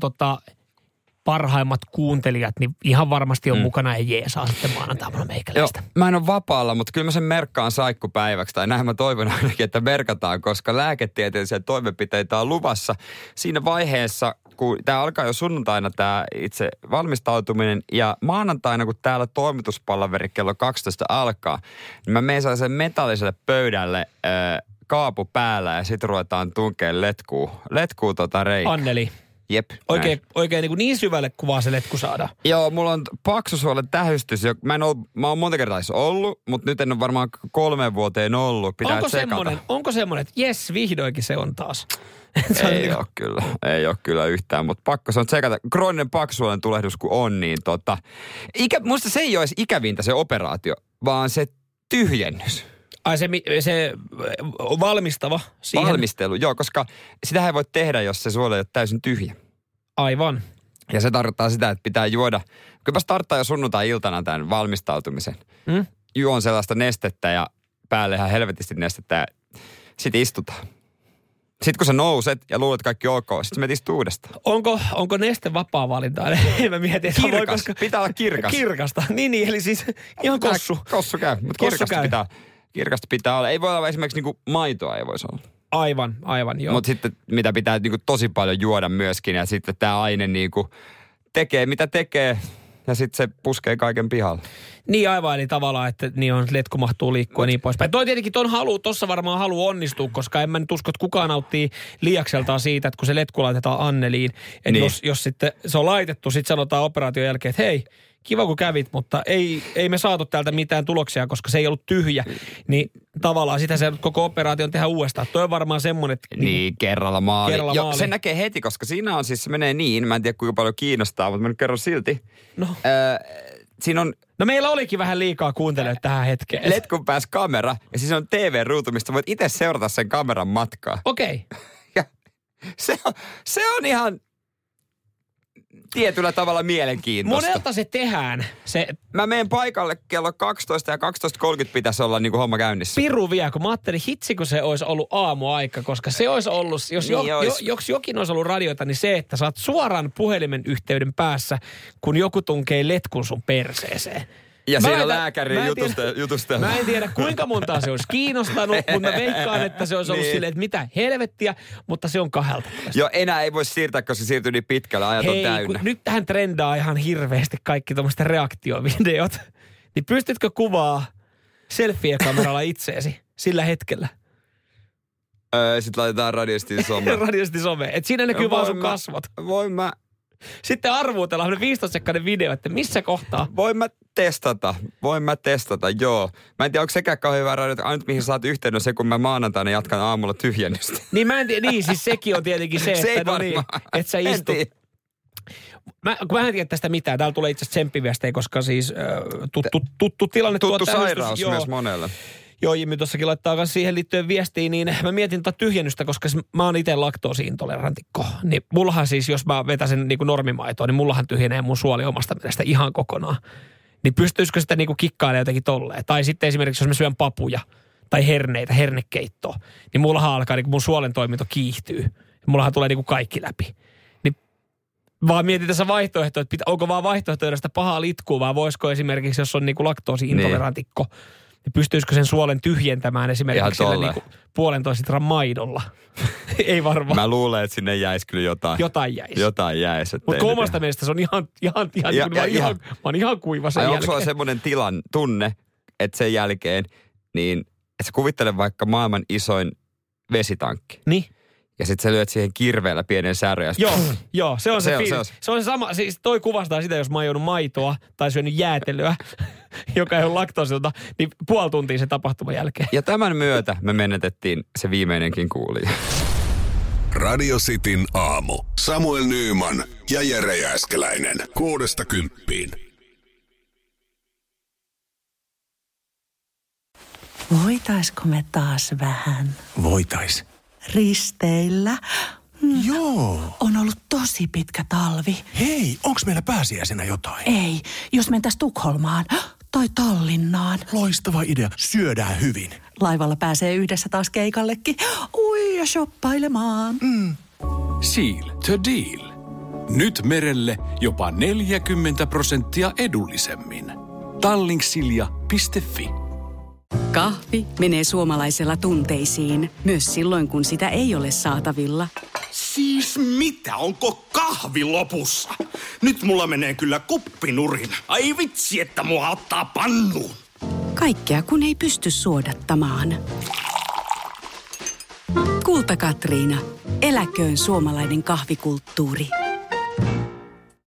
parhaimmat kuuntelijat, niin ihan varmasti on mukana ja jeesaa sitten maanantaamana meikäläistä. Joo, mä en ole vapaalla, mutta kyllä mä sen merkkaan saikkupäiväksi, tai näin mä toivon ainakin, että merkataan, koska lääketieteellisiä toimenpiteitä on luvassa siinä vaiheessa, kun tämä alkaa jo sunnuntaina tämä itse valmistautuminen ja maanantaina, kun täällä toimituspalaveri kello 12 alkaa, niin mä menen sellaisen metalliselle pöydälle kaapu päällä ja sitten ruvetaan tunkeen letkuu reikä. Anneli. Jep. Oikein niin syvälle kuvaa se letku saada. Joo, mulla on paksusuolen tähystys. Mä oon monta kertaa ollut, mutta nyt en ole varmaan 3 vuoteen ollut. Pitää tsekata. Onko semmoinen, että jes, vihdoinkin se on taas? Ei ole kyllä yhtään, mutta pakko se on tsekata. Krooninen paksusuolen tulehdus kun on, niin musta se ei ole edes ikävintä se operaatio, vaan se tyhjennys. Ai se valmistava siihen. Valmistelu, joo, koska sitä ei voi tehdä, jos se suoli ei ole täysin tyhjä. Aivan. Ja se tarkoittaa sitä, että pitää juoda. Kyllä mä starttaan jo sunnuntai-iltana tämän valmistautumisen. Juon sellaista nestettä ja päälle ihan helvetisti nestettä ja sit istutaan. Sitten kun sä nouset ja luulet kaikki ok, sitten menet istua uudestaan. Onko neste vapaa valinta? Mä mietin, että kirkas. Pitää olla kirkas. Kirkasta, niin, eli siis ihan kossu. Kossu käy, mutta kirkasta pitää. Kirkasta pitää olla. Ei voi olla esimerkiksi niinku maitoa, ei voisi olla. Aivan, joo. Mutta sitten mitä pitää niinku tosi paljon juoda myöskin ja sitten tämä aine niinku tekee mitä tekee ja sitten se puskee kaiken pihalle. Niin aivan, eli tavallaan, että niin on, letku mahtuu liikkua ja niin poispäin. Toi tietenkin tossa varmaan halu onnistuu, koska en mä nyt usko, että kukaan nauttii liiakseltaan siitä, että kun se letku laitetaan Anneliin. Että niin. Jos sitten se on laitettu, sitten sanotaan operaation jälkeen, että hei, kiva kun kävit, mutta ei me saatu täältä mitään tuloksia, koska se ei ollut tyhjä. Niin tavallaan sitä se koko operaation tehdä uudestaan. Toi on varmaan semmoinen, että niin, kerralla maali. Jo, sen näkee heti, koska siinä on siis, se menee niin, mä en tiedä kuinka paljon kiinnostaa, mutta mä nyt kerron silti. No. Siinä on. No meillä olikin vähän liikaa kuuntelijoita tähän hetkeen. Letkun pääsi kamera ja siis on TV-ruutu, mistä voit itse seurata sen kameran matkaa. Okei. Okay. Se on ihan tietyllä tavalla mielenkiintoista. Monelta se tehdään. Mä menen paikalle kello 12 ja 12.30 pitäisi olla niin kuin homma käynnissä. Piru vie, kun mä ajattelin, hitsi kun se olisi ollut aamuaika, koska se olisi ollut, jos jokin olisi ollut radioita, niin se, että sä oot suoran puhelimen yhteyden päässä, kun joku tunkee letkun sun perseeseen. Ja mä siinä lääkärin jutusta. Mä en tiedä, kuinka montaa se olisi kiinnostanut, mutta mä veikkaan, että se olisi ollut silleen, että mitä helvettiä, mutta se on 2:00. Joo, enää ei voi siirtää, koska siirtyy niin pitkällä, ajat on täynnä. Nyt tähän trendaa ihan hirveästi kaikki tuommoiset reaktiovideot. Niin pystytkö kuvaa selfie-kameralla itseesi sillä hetkellä? Sitten laitetaan radiostin someen. Et siinä näkyy vaan sun kasvot. Sitten arvuutellaan 15 sekunnin video, että missä kohtaa. Voin mä testata. Voin mä testata, joo. Mä en tiedä, onko sekään kauhean hyvä radio, että ainut mihin saat yhteyden on se, kun mä maanantaina jatkan aamulla tyhjennystä. Niin mä en tiedä, niin siis sekin on tietenkin se, se että no niin, että sä istut. Kun mä en tiedä tästä mitään, täällä tulee itse asiassa tsemppiviestejä, koska siis tuttu tilanne. Tuttu sairaus myös monella. Joo, Jimmy tuossakin laittaa myös siihen liittyen viestiin, niin mä mietin tätä tyhjennystä, koska mä oon itse laktoosiintolerantikko. Niin mullahan siis, jos mä vetäsen niinku normimaitoa, niin mullahan tyhjenee mun suoli omasta mielestä ihan kokonaan. Niin pystyisikö sitä niinku kikkailemaan jotenkin tolleen? Tai sitten esimerkiksi, jos mä syön papuja tai herneitä, hernekeittoa, niin mullahan alkaa, niin mun suolen toiminto kiihtyy. Mullahan tulee niinku kaikki läpi. Vaan mietin tässä vaihtoehtoa, että onko vaan vaihtoehto josta pahaa litkuu, vai voisiko esimerkiksi, jos on niinku laktoosiintolerantikko, niin pystyisikö sen suolen tyhjentämään esimerkiksi niinku 1,5 litran maidolla? Ei varmaan. Mä luulen, että sinne jäisi kyllä jotain. Jotain jäisi. Mutta omasta mielestä se on ihan kuiva sen jälkeen. Onko sulla semmoinen tilan tunne, että sen jälkeen, niin että sä kuvittele vaikka maailman isoin vesitankki. Niin. Ja sit sä lyöt siihen kirveellä pienen särön. Joo, se on se fiilis. Se on se sama, siis toi kuvastaa sitä, jos mä oon joudun maitoa tai syönyt jäätelöä, joka ei ole laktoosilta, niin puoli tuntia sen tapahtuman jälkeen. Ja tämän myötä me menetettiin se viimeinenkin kuulija. Radio Cityn aamu. Samuel Nyyman ja Jere Jääskeläinen. 6–10. Voitaisko me taas vähän? Voitais. Risteillä. Joo. On ollut tosi pitkä talvi. Hei, onks meillä pääsiäisenä jotain? Ei, jos mentäis Tukholmaan tai Tallinnaan. Loistava idea, syödään hyvin. Laivalla pääsee yhdessä taas keikallekin. Ui, ja shoppailemaan. Mm. Seal to deal. Nyt merelle jopa 40% edullisemmin. Tallinksilja.fi. Kahvi menee suomalaisella tunteisiin, myös silloin kun sitä ei ole saatavilla. Siis mitä, onko kahvi lopussa? Nyt mulla menee kyllä kuppinurin. Ai vitsi, että mua ottaa pannuun. Kaikkea kun ei pysty suodattamaan. Kulta Katriina, eläköön suomalainen kahvikulttuuri.